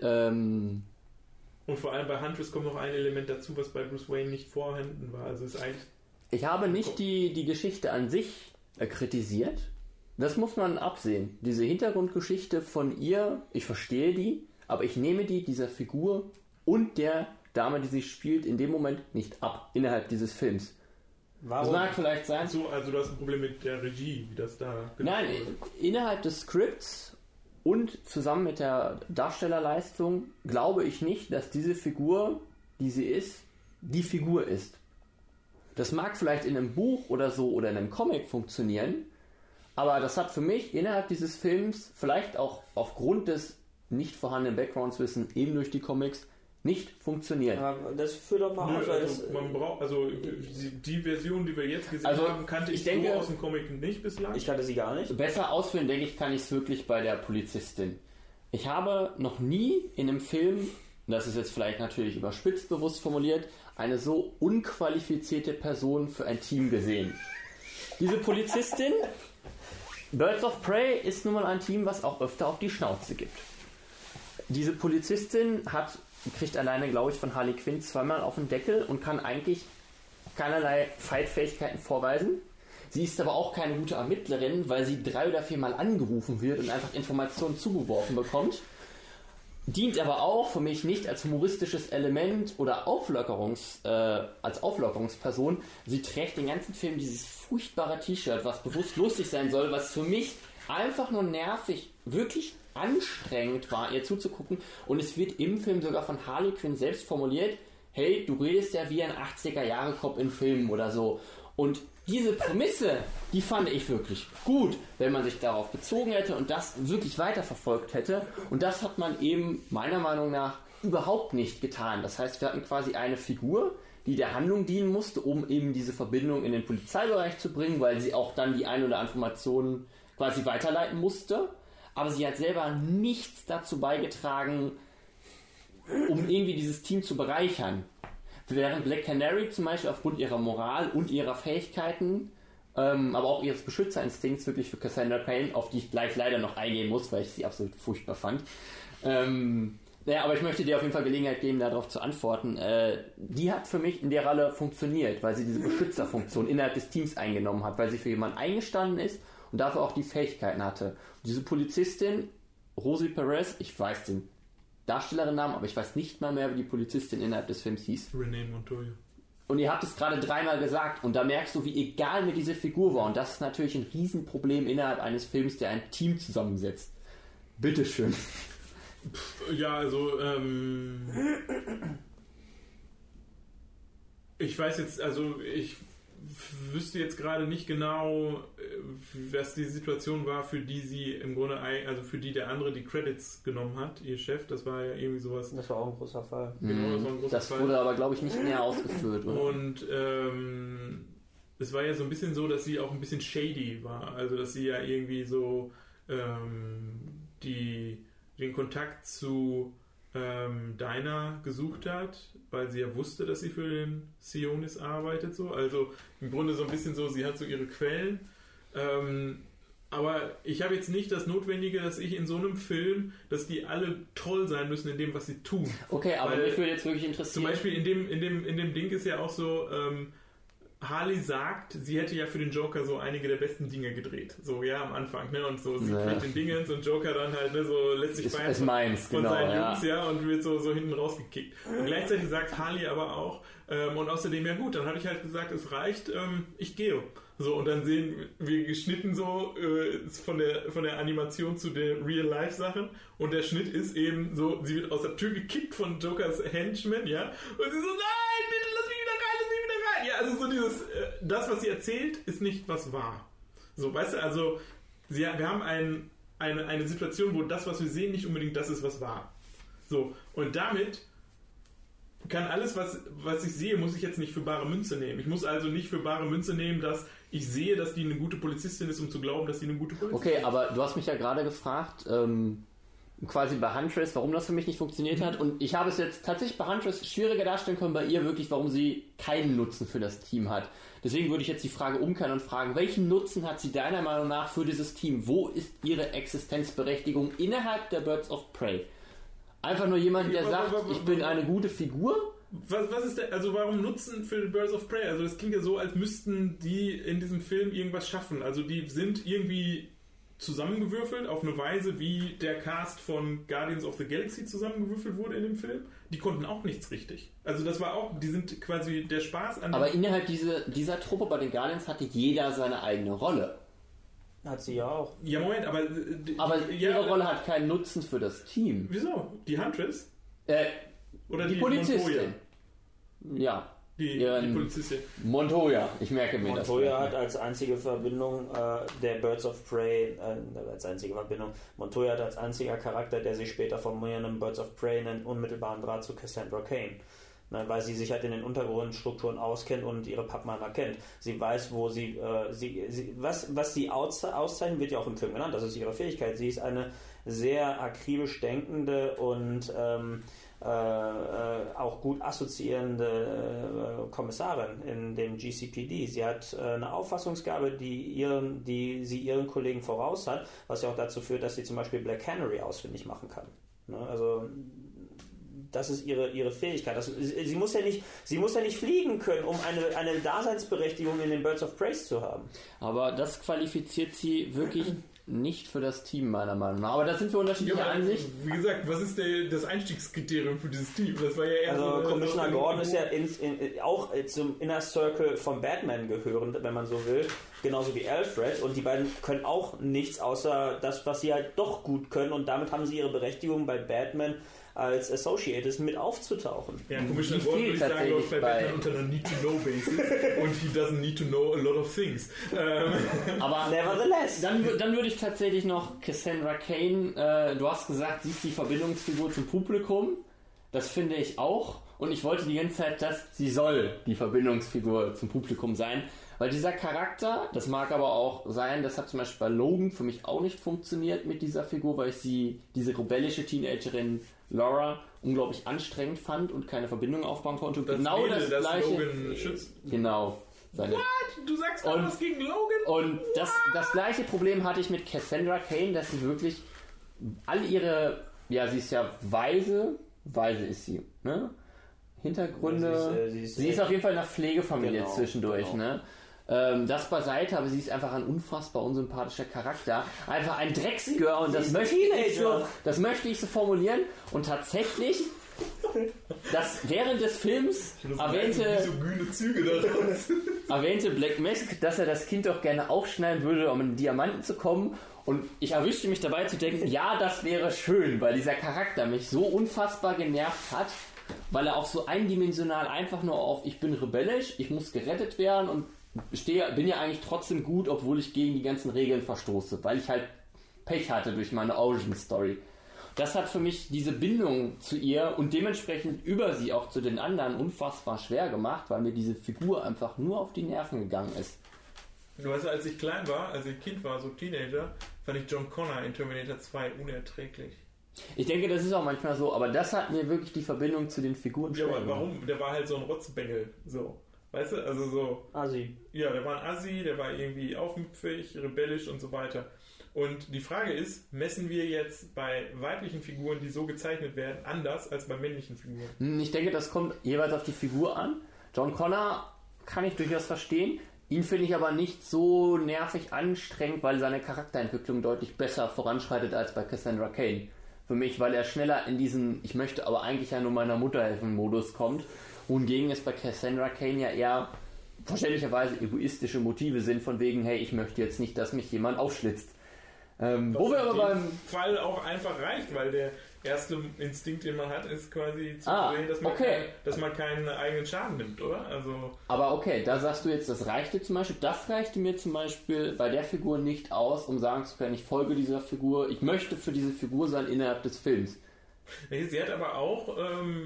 Und vor allem bei Huntress kommt noch ein Element dazu, was bei Bruce Wayne nicht vorhanden war. Also es ist eigentlich... Ich habe nicht die Geschichte an sich kritisiert. Das muss man absehen. Diese Hintergrundgeschichte von ihr, ich verstehe die, aber ich nehme die dieser Figur und der Dame, die sie spielt, in dem Moment nicht ab, innerhalb dieses Films. Warum? Das mag vielleicht sein. Ach so, also du hast ein Problem mit der Regie, wie das da... Nein, innerhalb des Skripts und zusammen mit der Darstellerleistung glaube ich nicht, dass diese Figur, die sie ist, die Figur ist. Das mag vielleicht in einem Buch oder so oder in einem Comic funktionieren, aber das hat für mich innerhalb dieses Films, vielleicht auch aufgrund des nicht vorhandenen Backgroundswissen eben durch die Comics, nicht funktioniert. Aber das führt doch mal aus. Also, man braucht, also die Version, die wir jetzt gesehen haben, kannte ich denke, so aus dem Comic nicht bislang. Ich kannte sie gar nicht. Besser ausführen, denke ich, kann ich es wirklich bei der Polizistin. Ich habe noch nie in einem Film... Das ist jetzt vielleicht natürlich überspitzt bewusst formuliert, eine so unqualifizierte Person für ein Team gesehen. Diese Polizistin, Birds of Prey, ist nun mal ein Team, was auch öfter auf die Schnauze gibt. Diese Polizistin kriegt alleine, glaube ich, von Harley Quinn zweimal auf den Deckel und kann eigentlich keinerlei Fight-Fähigkeiten vorweisen. Sie ist aber auch keine gute Ermittlerin, weil sie 3 oder 4 Mal angerufen wird und einfach Informationen zugeworfen bekommt. Dient aber auch für mich nicht als humoristisches Element oder als Auflockerungsperson. Sie trägt den ganzen Film dieses furchtbare T-Shirt, was bewusst lustig sein soll, was für mich einfach nur nervig, wirklich anstrengend war, ihr zuzugucken. Und es wird im Film sogar von Harley Quinn selbst formuliert, hey, du redest ja wie ein 80er-Jahre-Cop in Filmen oder so. Und diese Prämisse, die fand ich wirklich gut, wenn man sich darauf bezogen hätte und das wirklich weiterverfolgt hätte. Und das hat man eben meiner Meinung nach überhaupt nicht getan. Das heißt, wir hatten quasi eine Figur, die der Handlung dienen musste, um eben diese Verbindung in den Polizeibereich zu bringen, weil sie auch dann die ein oder andere Information quasi weiterleiten musste. Aber sie hat selber nichts dazu beigetragen, um irgendwie dieses Team zu bereichern. Während Black Canary zum Beispiel aufgrund ihrer Moral und ihrer Fähigkeiten aber auch ihres Beschützerinstinkts wirklich für Cassandra Cain, auf die ich gleich leider noch eingehen muss, weil ich sie absolut furchtbar fand. Naja, aber ich möchte dir auf jeden Fall Gelegenheit geben, darauf zu antworten. Die hat für mich in der Rolle funktioniert, weil sie diese Beschützerfunktion innerhalb des Teams eingenommen hat, weil sie für jemanden eingestanden ist und dafür auch die Fähigkeiten hatte. Und diese Polizistin, Rosie Perez, ich weiß den Darstellerinnennamen, aber ich weiß nicht mal mehr, wie die Polizistin innerhalb des Films hieß. Renée Montoya. Und ihr habt es gerade dreimal gesagt und da merkst du, wie egal mir diese Figur war. Und das ist natürlich ein Riesenproblem innerhalb eines Films, der ein Team zusammensetzt. Bitteschön. Ja, also ich weiß jetzt, also ich wüsste jetzt gerade nicht genau, was die Situation war, für die sie im Grunde, also für die der andere die Credits genommen hat, ihr Chef, das war ja irgendwie sowas. Das war auch ein großer Fall. Genau, das war ein großer Fall. Das wurde aber, glaube ich, nicht mehr ausgeführt. Oder? Und es war ja so ein bisschen so, dass sie auch ein bisschen shady war, also dass sie ja irgendwie so den Kontakt zu Dinah gesucht hat, weil sie ja wusste, dass sie für den Sionis arbeitet. So. Also im Grunde so ein bisschen so, sie hat so ihre Quellen. Aber ich habe jetzt nicht das Notwendige, dass ich in so einem Film, dass die alle toll sein müssen in dem, was sie tun. Okay, aber mich würde jetzt wirklich interessieren. Zum Beispiel in dem Ding ist ja auch so, Harley sagt, sie hätte ja für den Joker so einige der besten Dinge gedreht. So, ja, am Anfang, ne? Und so, sie kriegt den Dingens und Joker dann halt, ne, so lässt sich feiern von seinen Jungs, ja, und wird so hinten rausgekickt. Und gleichzeitig sagt Harley aber auch, und außerdem, ja gut, dann habe ich halt gesagt, es reicht, ich gehe. So, und dann sehen wir geschnitten so von der Animation zu den Real-Life-Sachen und der Schnitt ist eben so, sie wird aus der Tür gekickt von Jokers Henchman, ja, und sie so, nein, bitte lass mich wieder rein, lass mich wieder rein. Ja, also so dieses, das, was sie erzählt, ist nicht was wahr. So, weißt du, also wir haben eine Situation, wo das, was wir sehen, nicht unbedingt das ist, was wahr. So, und damit kann alles, was ich sehe, muss ich jetzt nicht für bare Münze nehmen. Ich muss also nicht für bare Münze nehmen, dass ich sehe, dass die eine gute Polizistin ist, um zu glauben, dass die eine gute Polizistin ist. Okay, aber du hast mich ja gerade gefragt, quasi bei Huntress, warum das für mich nicht funktioniert hat. Und ich habe es jetzt tatsächlich bei Huntress schwieriger darstellen können, bei ihr wirklich, warum sie keinen Nutzen für das Team hat. Deswegen würde ich jetzt die Frage umkehren und fragen, welchen Nutzen hat sie deiner Meinung nach für dieses Team? Wo ist ihre Existenzberechtigung innerhalb der Birds of Prey? Einfach nur jemand, der sagt, ich bin eine gute Figur? Was ist der, also warum Nutzen für Birds of Prey? Also das klingt ja so, als müssten die in diesem Film irgendwas schaffen. Also die sind irgendwie zusammengewürfelt auf eine Weise, wie der Cast von Guardians of the Galaxy zusammengewürfelt wurde in dem Film. Die konnten auch nichts richtig. Also das war auch, die sind quasi der Spaß an... Aber innerhalb dieser Truppe bei den Guardians hatte jeder seine eigene Rolle. Hat sie ja auch. Ja, Moment, ihre Rolle hat keinen Nutzen für das Team. Wieso? Die Huntress? Oder die Polizistin? Montoya? Ja. Die Polizistin. Montoya, ich merke mir das. Montoya hat als einzige Verbindung der Birds of Prey, Montoya hat als einziger Charakter, der sich später von mehreren Birds of Prey einen unmittelbaren Draht zu Cassandra Cain. Weil sie sich halt in den Untergrundstrukturen auskennt und ihre Pappmänner kennt. Sie weiß, wo sie... was sie auszeichnet, wird ja auch im Film genannt. Das ist ihre Fähigkeit. Sie ist eine sehr akribisch denkende und auch gut assoziierende Kommissarin in dem GCPD. Sie hat eine Auffassungsgabe, die sie ihren Kollegen voraus hat, was ja auch dazu führt, dass sie zum Beispiel Black Canary ausfindig machen kann. Ne? Also... Das ist ihre Fähigkeit. Sie muss ja nicht fliegen können, um eine Daseinsberechtigung in den Birds of Prey zu haben. Aber das qualifiziert sie wirklich nicht für das Team, meiner Meinung nach. Aber da sind wir unterschiedlicher Ansicht. Wie gesagt, was ist das Einstiegskriterium für dieses Team? Das war ja eher also so... Commissioner Gordon ist ja auch zum Inner Circle von Batman gehörend, wenn man so will. Genauso wie Alfred. Und die beiden können auch nichts, außer das, was sie halt doch gut können. Und damit haben sie ihre Berechtigung bei Batman als Associates mit aufzutauchen. Ja, Commissioner Gordon, würde ich sagen, läuft bei Batman unter einer Need-to-Know-Basis und he doesn't need to know a lot of things. Aber nevertheless. Dann würde ich tatsächlich noch Cassandra Cain, du hast gesagt, sie ist die Verbindungsfigur zum Publikum. Das finde ich auch. Und ich wollte die ganze Zeit, dass sie soll die Verbindungsfigur zum Publikum sein. Weil dieser Charakter, das mag aber auch sein, das hat zum Beispiel bei Logan für mich auch nicht funktioniert mit dieser Figur, weil ich diese rebellische Teenagerin Laura unglaublich anstrengend fand und keine Verbindung aufbauen konnte. Genau das Gleiche. Logan schützt. Genau. What? Du sagst gerade was gegen Logan? Und das gleiche Problem hatte ich mit Cassandra Cain, dass sie wirklich all ihre, ja, sie ist ja weise ist sie, ne? Hintergründe, ja, sie ist auf jeden Fall in einer Pflegefamilie zwischendurch, genau. Ne? Das beiseite, aber sie ist einfach ein unfassbar unsympathischer Charakter. Einfach ein Drecksgirl und das möchte ich so formulieren. Und tatsächlich, das während des Films erwähnte Black Mask, dass er das Kind doch gerne aufschneiden würde, um in Diamanten zu kommen. Und ich erwischte mich dabei zu denken, ja, das wäre schön, weil dieser Charakter mich so unfassbar genervt hat. Weil er auch so eindimensional einfach nur auf, ich bin rebellisch, ich muss gerettet werden und bin ja eigentlich trotzdem gut, obwohl ich gegen die ganzen Regeln verstoße, weil ich halt Pech hatte durch meine Origin-Story. Das hat für mich diese Bindung zu ihr und dementsprechend über sie auch zu den anderen unfassbar schwer gemacht, weil mir diese Figur einfach nur auf die Nerven gegangen ist. Du weißt, als ich klein war, als ich Kind war, so Teenager, fand ich John Connor in Terminator 2 unerträglich. Ich denke, das ist auch manchmal so, aber das hat mir wirklich die Verbindung zu den Figuren schwer gemacht. Ja, aber warum? Der war halt so ein Rotzbengel, so. Weißt du, also so... Assi. Ja, der war ein Assi, der war irgendwie aufmüpfig, rebellisch und so weiter. Und die Frage ist, messen wir jetzt bei weiblichen Figuren, die so gezeichnet werden, anders als bei männlichen Figuren? Ich denke, das kommt jeweils auf die Figur an. John Connor kann ich durchaus verstehen. Ihn finde ich aber nicht so nervig anstrengend, weil seine Charakterentwicklung deutlich besser voranschreitet als bei Cassandra Cain. Für mich, weil er schneller in diesen ich möchte aber eigentlich ja nur meiner Mutter helfen Modus kommt. Wohingegen es bei Cassandra Cain ja eher verständlicherweise egoistische Motive sind, von wegen, hey, ich möchte jetzt nicht, dass mich jemand aufschlitzt. Wo wir aber beim Fall auch einfach reicht, weil der erste Instinkt, den man hat, ist quasi zu sehen, dass man keinen eigenen Schaden nimmt, oder? Also aber okay, da sagst du jetzt, das reichte zum Beispiel. Das reichte mir zum Beispiel bei der Figur nicht aus, um sagen zu können, ich folge dieser Figur, ich möchte für diese Figur sein innerhalb des Films. Sie hat aber auch,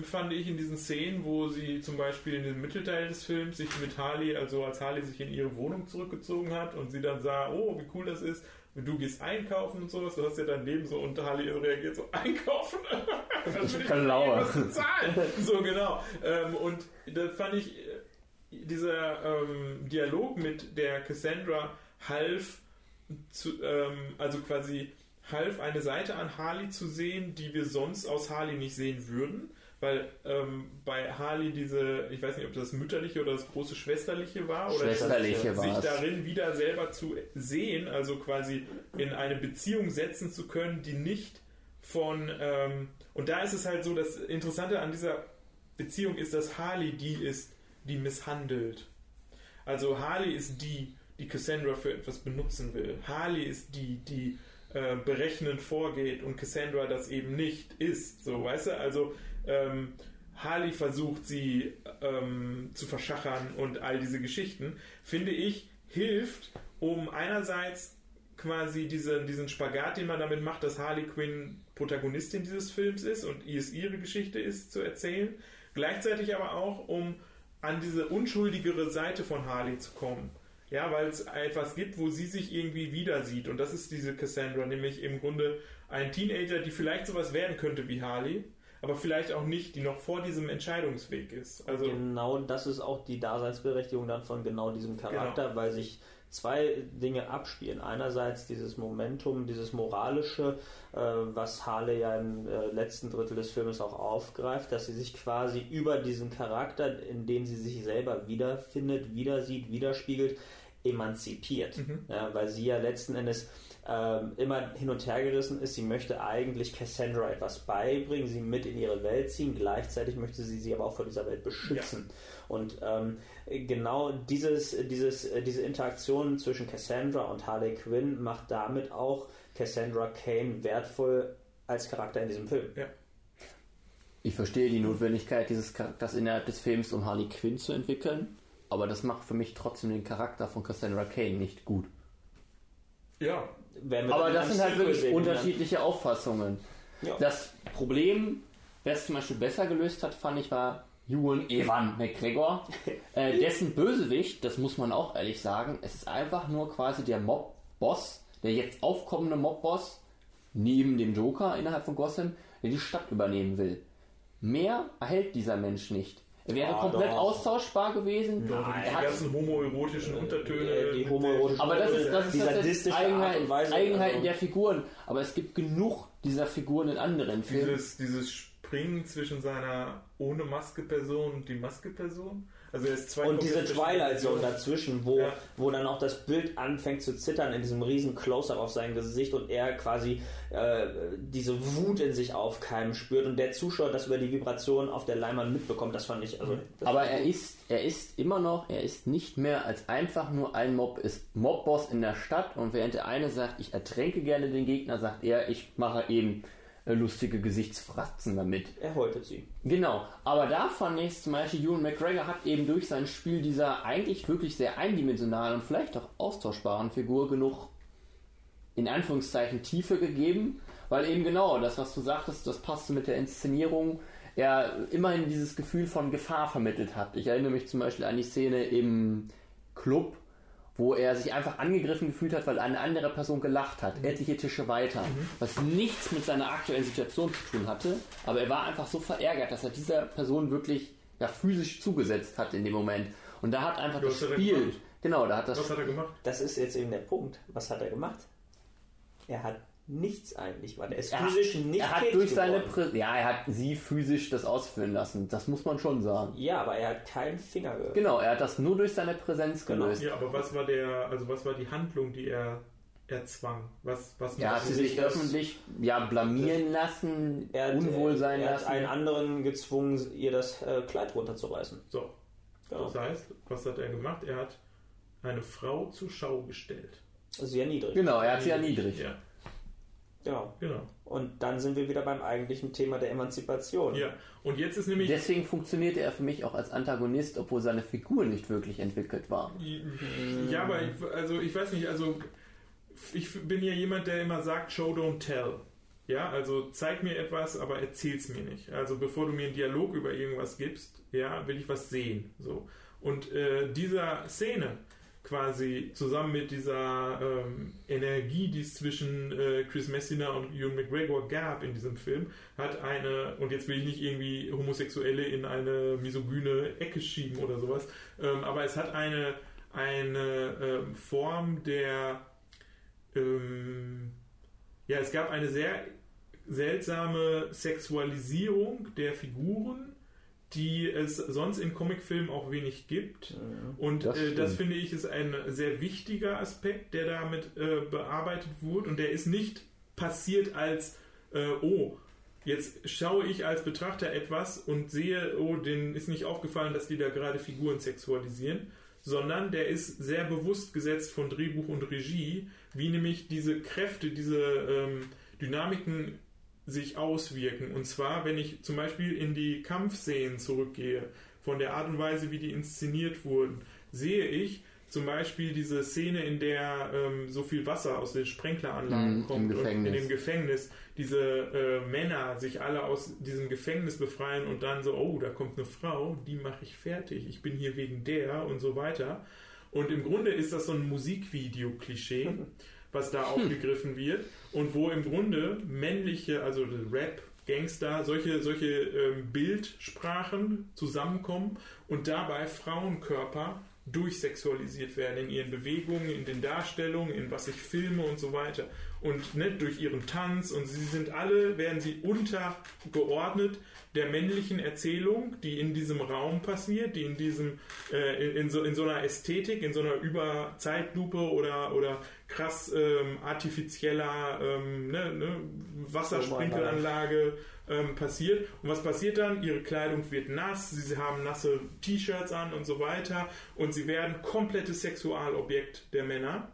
fand ich, in diesen Szenen, wo sie zum Beispiel in dem Mittelteil des Films sich mit Harley, also als Harley sich in ihre Wohnung zurückgezogen hat und sie dann sah, oh, wie cool das ist, du gehst einkaufen und sowas, du hast ja dein Leben so, und Harley reagiert so, einkaufen? Das will ich was bezahlen. So, genau. Und da fand ich, dieser Dialog mit der Cassandra half eine Seite an Harley zu sehen, die wir sonst aus Harley nicht sehen würden, weil bei Harley diese, ich weiß nicht, ob das mütterliche oder das große schwesterliche war, oder sich darin wieder selber zu sehen, also quasi in eine Beziehung setzen zu können, die nicht von, und da ist es halt so, das Interessante an dieser Beziehung ist, dass Harley die ist, die misshandelt. Also Harley ist die, die Cassandra für etwas benutzen will. Harley ist die, die berechnend vorgeht und Cassandra das eben nicht ist. So, weißt du? Also Harley versucht sie zu verschachern und all diese Geschichten, finde ich, hilft, um einerseits quasi diesen Spagat, den man damit macht, dass Harley Quinn Protagonistin dieses Films ist und es ihre Geschichte ist, zu erzählen. Gleichzeitig aber auch, um an diese unschuldigere Seite von Harley zu kommen. Ja, weil es etwas gibt, wo sie sich irgendwie wieder sieht. Und das ist diese Cassandra, nämlich im Grunde ein Teenager, die vielleicht sowas werden könnte wie Harley, aber vielleicht auch nicht, die noch vor diesem Entscheidungsweg ist. Also genau, das ist auch die Daseinsberechtigung dann von genau diesem Charakter, genau. Weil sich zwei Dinge abspielen. Einerseits dieses Momentum, dieses Moralische, was Harley ja im letzten Drittel des Filmes auch aufgreift, dass sie sich quasi über diesen Charakter, in dem sie sich selber wiederfindet, wiedersieht, widerspiegelt, emanzipiert. Mhm. Ja, weil sie ja letzten Endes immer hin und her gerissen ist. Sie möchte eigentlich Cassandra etwas beibringen, sie mit in ihre Welt ziehen. Gleichzeitig möchte sie aber auch vor dieser Welt beschützen. Ja. Und genau diese Interaktion zwischen Cassandra und Harley Quinn macht damit auch Cassandra Cain wertvoll als Charakter in diesem Film. Ja. Ich verstehe die Notwendigkeit dieses Charakters innerhalb des Films, um Harley Quinn zu entwickeln. Aber das macht für mich trotzdem den Charakter von Cassandra Cain nicht gut. Ja. Aber das sind halt wirklich unterschiedliche Auffassungen. Ja. Das Problem, wer es zum Beispiel besser gelöst hat, fand ich, war Ewan McGregor. Dessen Bösewicht, das muss man auch ehrlich sagen, es ist einfach nur quasi der Mob-Boss, der jetzt aufkommende Mob-Boss neben dem Joker innerhalb von Gotham, der die Stadt übernehmen will. Mehr erhält dieser Mensch nicht. Er wäre komplett austauschbar gewesen. Nein, die ganzen homoerotischen Untertöne. Die homoerotischen aber das ist Eigenheiten der Figuren. Aber es gibt genug dieser Figuren in anderen Filmen. Dieses Springen zwischen seiner ohne Maske-Person und die Maske-Person. Also er ist zwei und diese Twilight-Zone dazwischen, wo dann auch das Bild anfängt zu zittern in diesem riesen Close-Up auf sein Gesicht und er quasi diese Wut in sich aufkeimen spürt und der Zuschauer das über die Vibrationen auf der Leinwand mitbekommt, das fand ich... Also, aber er ist nicht mehr als einfach nur ein Mob, ist Mob-Boss in der Stadt und während der eine sagt, ich ertränke gerne den Gegner, sagt er, ich mache eben lustige Gesichtsfratzen damit. Er häutet sie. Genau, aber da fand ich zum Beispiel, Ewan McGregor hat eben durch sein Spiel dieser eigentlich wirklich sehr eindimensionalen und vielleicht auch austauschbaren Figur genug in Anführungszeichen Tiefe gegeben, weil eben genau das, was du sagtest, das passte mit der Inszenierung, er immerhin dieses Gefühl von Gefahr vermittelt hat. Ich erinnere mich zum Beispiel an die Szene im Club, wo er sich einfach angegriffen gefühlt hat, weil eine andere Person gelacht hat, etliche Tische weiter, was nichts mit seiner aktuellen Situation zu tun hatte, aber er war einfach so verärgert, dass er dieser Person wirklich physisch zugesetzt hat in dem Moment. Und da hat einfach das Spiel... Genau, da hat das... Was hat er gemacht? Das ist jetzt eben der Punkt. Was hat er gemacht? Er hat nichts eigentlich, weil er ist physisch nicht er hat sie physisch das ausführen lassen, das muss man schon sagen. Ja, aber er hat keinen Finger gelöst. Genau, er hat das nur durch seine Präsenz gelöst. Ja, aber was war die Handlung, die er erzwang? Er hat sie sich öffentlich blamieren lassen, unwohl sein lassen. Er hat einen anderen gezwungen, ihr das Kleid runterzureißen. So, genau. Das heißt, was hat er gemacht? Er hat eine Frau zur Schau gestellt. Sehr niedrig. Genau, er hat sie erniedrigt. Ja. Genau. Und dann sind wir wieder beim eigentlichen Thema der Emanzipation. Ja. Und jetzt ist nämlich... Deswegen funktionierte er für mich auch als Antagonist, obwohl seine Figur nicht wirklich entwickelt war. Ja, aber ich weiß nicht, ich bin ja jemand, der immer sagt, show don't tell. Ja, also zeig mir etwas, aber erzähl's mir nicht. Also bevor du mir einen Dialog über irgendwas gibst, will ich was sehen. So. Und dieser Szene... quasi zusammen mit dieser Energie, die es zwischen Chris Messina und Ewan McGregor gab in diesem Film, hat eine, und jetzt will ich nicht irgendwie Homosexuelle in eine misogyne Ecke schieben oder sowas, aber es hat eine Form der es gab eine sehr seltsame Sexualisierung der Figuren, die es sonst in Comicfilmen auch wenig gibt. Ja, und das finde ich ist ein sehr wichtiger Aspekt, der damit bearbeitet wurde und der ist nicht passiert als jetzt schaue ich als Betrachter etwas und sehe, denen ist nicht aufgefallen, dass die da gerade Figuren sexualisieren, sondern der ist sehr bewusst gesetzt von Drehbuch und Regie, wie nämlich diese Kräfte, diese Dynamiken sich auswirken. Und zwar, wenn ich zum Beispiel in die Kampfszenen zurückgehe, von der Art und Weise, wie die inszeniert wurden, sehe ich zum Beispiel diese Szene, in der so viel Wasser aus den Sprenkleranlagen kommt und in dem Gefängnis diese Männer sich alle aus diesem Gefängnis befreien und dann so, da kommt eine Frau, die mache ich fertig, ich bin hier wegen der und so weiter. Und im Grunde ist das so ein Musikvideo-Klischee, was da aufgegriffen wird und wo im Grunde männliche, also Rap, Gangster, solche Bildsprachen zusammenkommen und dabei Frauenkörper durchsexualisiert werden in ihren Bewegungen, in den Darstellungen, in was ich filme und so weiter. Und durch ihren Tanz und werden sie untergeordnet der männlichen Erzählung, die in diesem Raum passiert, die in diesem in so einer Ästhetik, in so einer Überzeitlupe oder krass artifizieller Wassersprinkelanlage passiert. Und was passiert dann? Ihre Kleidung wird nass, sie haben nasse T-Shirts an und so weiter und sie werden komplettes Sexualobjekt der Männer.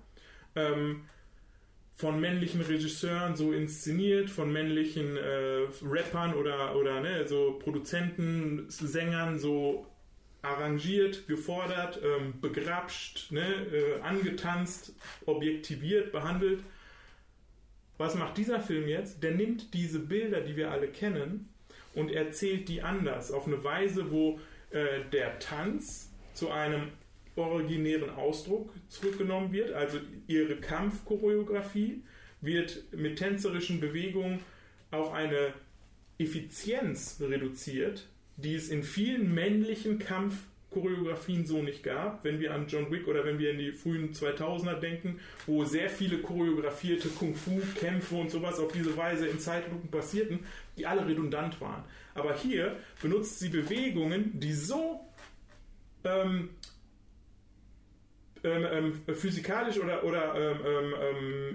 Von männlichen Regisseuren so inszeniert, von männlichen Rappern oder Produzenten, Sängern so arrangiert, gefordert, begrapscht, angetanzt, objektiviert, behandelt. Was macht dieser Film jetzt? Der nimmt diese Bilder, die wir alle kennen, und erzählt die anders, auf eine Weise, wo der Tanz zu einem originären Ausdruck zurückgenommen wird, also ihre Kampfchoreografie wird mit tänzerischen Bewegungen auf eine Effizienz reduziert, die es in vielen männlichen Kampfchoreografien so nicht gab, wenn wir an John Wick oder wenn wir in die frühen 2000er denken, wo sehr viele choreografierte Kung-Fu-Kämpfe und sowas auf diese Weise in Zeitlupen passierten, die alle redundant waren. Aber hier benutzt sie Bewegungen, die so physikalisch oder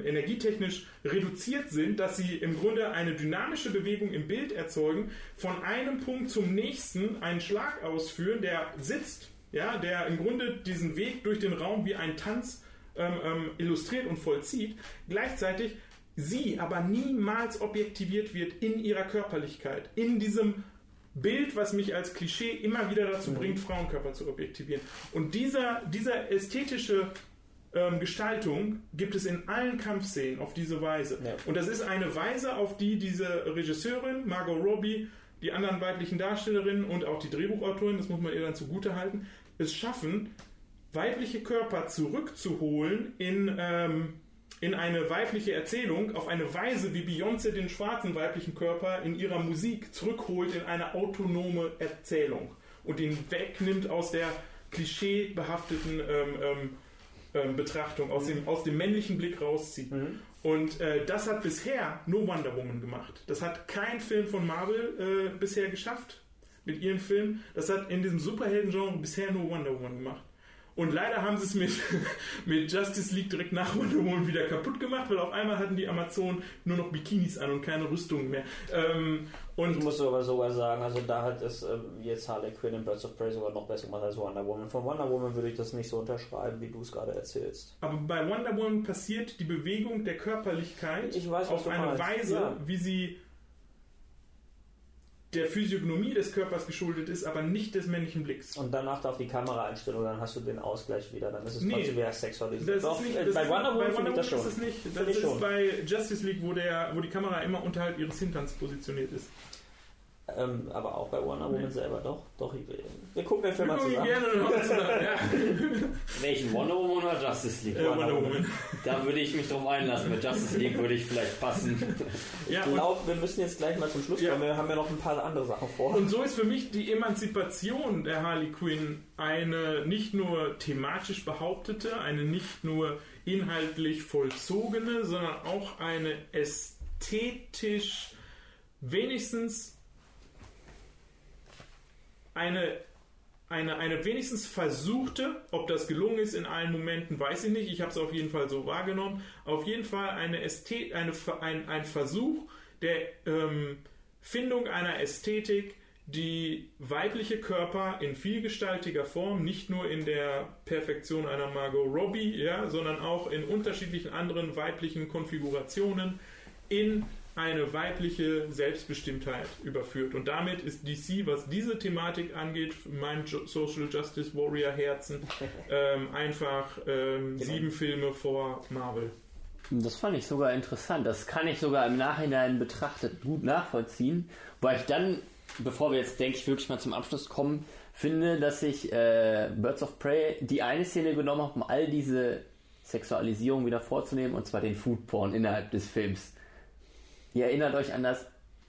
energietechnisch reduziert sind, dass sie im Grunde eine dynamische Bewegung im Bild erzeugen, von einem Punkt zum nächsten einen Schlag ausführen, der sitzt, ja, der im Grunde diesen Weg durch den Raum wie ein Tanz illustriert und vollzieht, gleichzeitig sie aber niemals objektiviert wird in ihrer Körperlichkeit, in diesem Bild, was mich als Klischee immer wieder dazu bringt, Frauenkörper zu objektivieren. Und dieser ästhetische Gestaltung gibt es in allen Kampfszenen auf diese Weise. Ja. Und das ist eine Weise, auf die diese Regisseurin, Margot Robbie, die anderen weiblichen Darstellerinnen und auch die Drehbuchautorin, das muss man ihr dann zugutehalten, es schaffen, weibliche Körper zurückzuholen in eine weibliche Erzählung, auf eine Weise, wie Beyoncé den schwarzen weiblichen Körper in ihrer Musik zurückholt in eine autonome Erzählung und ihn wegnimmt aus der klischeebehafteten Betrachtung, aus dem männlichen Blick rauszieht. Mhm. Und das hat bisher nur Wonder Woman gemacht. Das hat kein Film von Marvel bisher geschafft mit ihren Filmen. Das hat in diesem Superhelden-Genre bisher nur Wonder Woman gemacht. Und leider haben sie es mit Justice League direkt nach Wonder Woman wieder kaputt gemacht, weil auf einmal hatten die Amazonen nur noch Bikinis an und keine Rüstungen mehr. Und ich muss aber sogar sagen, also da hat es jetzt Harley Quinn in Birds of Prey sogar noch besser gemacht als Wonder Woman. Von Wonder Woman würde ich das nicht so unterschreiben, wie du es gerade erzählst. Aber bei Wonder Woman passiert die Bewegung der Körperlichkeit auf eine Weise, ja, wie sie der Physiognomie des Körpers geschuldet ist, aber nicht des männlichen Blicks. Und danach darf die Kamera einstellen und dann hast du den Ausgleich wieder. Dann ist es trotzdem wieder sexualisiert. Bei Wonder Woman ist es nicht. Das ist bei Justice League, wo die Kamera immer unterhalb ihres Hinterns positioniert ist. Aber auch bei Wonder Woman selber doch. Wir gucken den Film mal zusammen. Welchen? Wonder Woman oder Justice League? Wonder Woman. Da würde ich mich drauf einlassen. Mit Justice League würde ich vielleicht passen. Ich glaube, wir müssen jetzt gleich mal zum Schluss kommen. Wir haben ja noch ein paar andere Sachen vor. Und so ist für mich die Emanzipation der Harley Quinn eine nicht nur thematisch behauptete, eine nicht nur inhaltlich vollzogene, sondern auch eine ästhetisch wenigstens eine wenigstens versuchte, ob das gelungen ist in allen Momenten, weiß ich nicht, ich habe es auf jeden Fall so wahrgenommen, auf jeden Fall ein Versuch der Findung einer Ästhetik, die weibliche Körper in vielgestaltiger Form, nicht nur in der Perfektion einer Margot Robbie, ja, sondern auch in unterschiedlichen anderen weiblichen Konfigurationen in eine weibliche Selbstbestimmtheit überführt. Und damit ist DC, was diese Thematik angeht, mein Social Justice Warrior Herzen, einfach 7 Filme vor Marvel. Das fand ich sogar interessant. Das kann ich sogar im Nachhinein betrachtet gut nachvollziehen, weil ich dann, bevor wir jetzt, denke ich, wirklich mal zum Abschluss kommen, finde, dass ich Birds of Prey die eine Szene genommen habe, um all diese Sexualisierung wieder vorzunehmen, und zwar den Foodporn innerhalb des Films. Ihr erinnert euch an das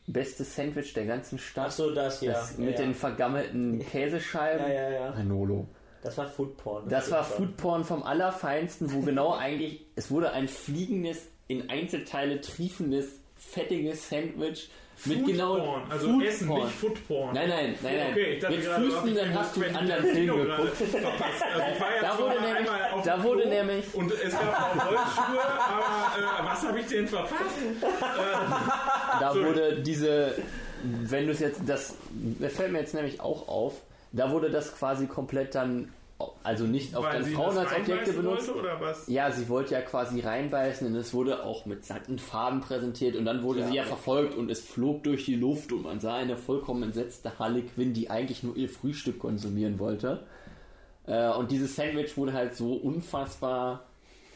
beste Sandwich der ganzen Stadt. Ach so, das, ja. Das mit den vergammelten Käsescheiben. Ja. Manolo. Das war Foodporn. Das war Foodporn vom Allerfeinsten, wo genau eigentlich, es wurde ein fliegendes, in Einzelteile triefendes, fettiges Sandwich mit Foodporn, genau, also Foodporn. Essen, nicht Foodporn. Nein. Okay, mit Füßen, dann hast du einen anderen Film geguckt. Da wurde nämlich... Und es gab auch Rollschuhe, aber was habe ich denn verpasst? Wurde diese... Wenn du es jetzt... Das fällt mir jetzt nämlich auch auf. Da wurde das quasi komplett dann... Also nicht auf den Frauen als Objekte benutzt. Oder was? Ja, sie wollte ja quasi reinbeißen, und es wurde auch mit satten Farben präsentiert, und dann wurde sie ja verfolgt und es flog durch die Luft und man sah eine vollkommen entsetzte Harley Quinn, die eigentlich nur ihr Frühstück konsumieren wollte. Und dieses Sandwich wurde halt so unfassbar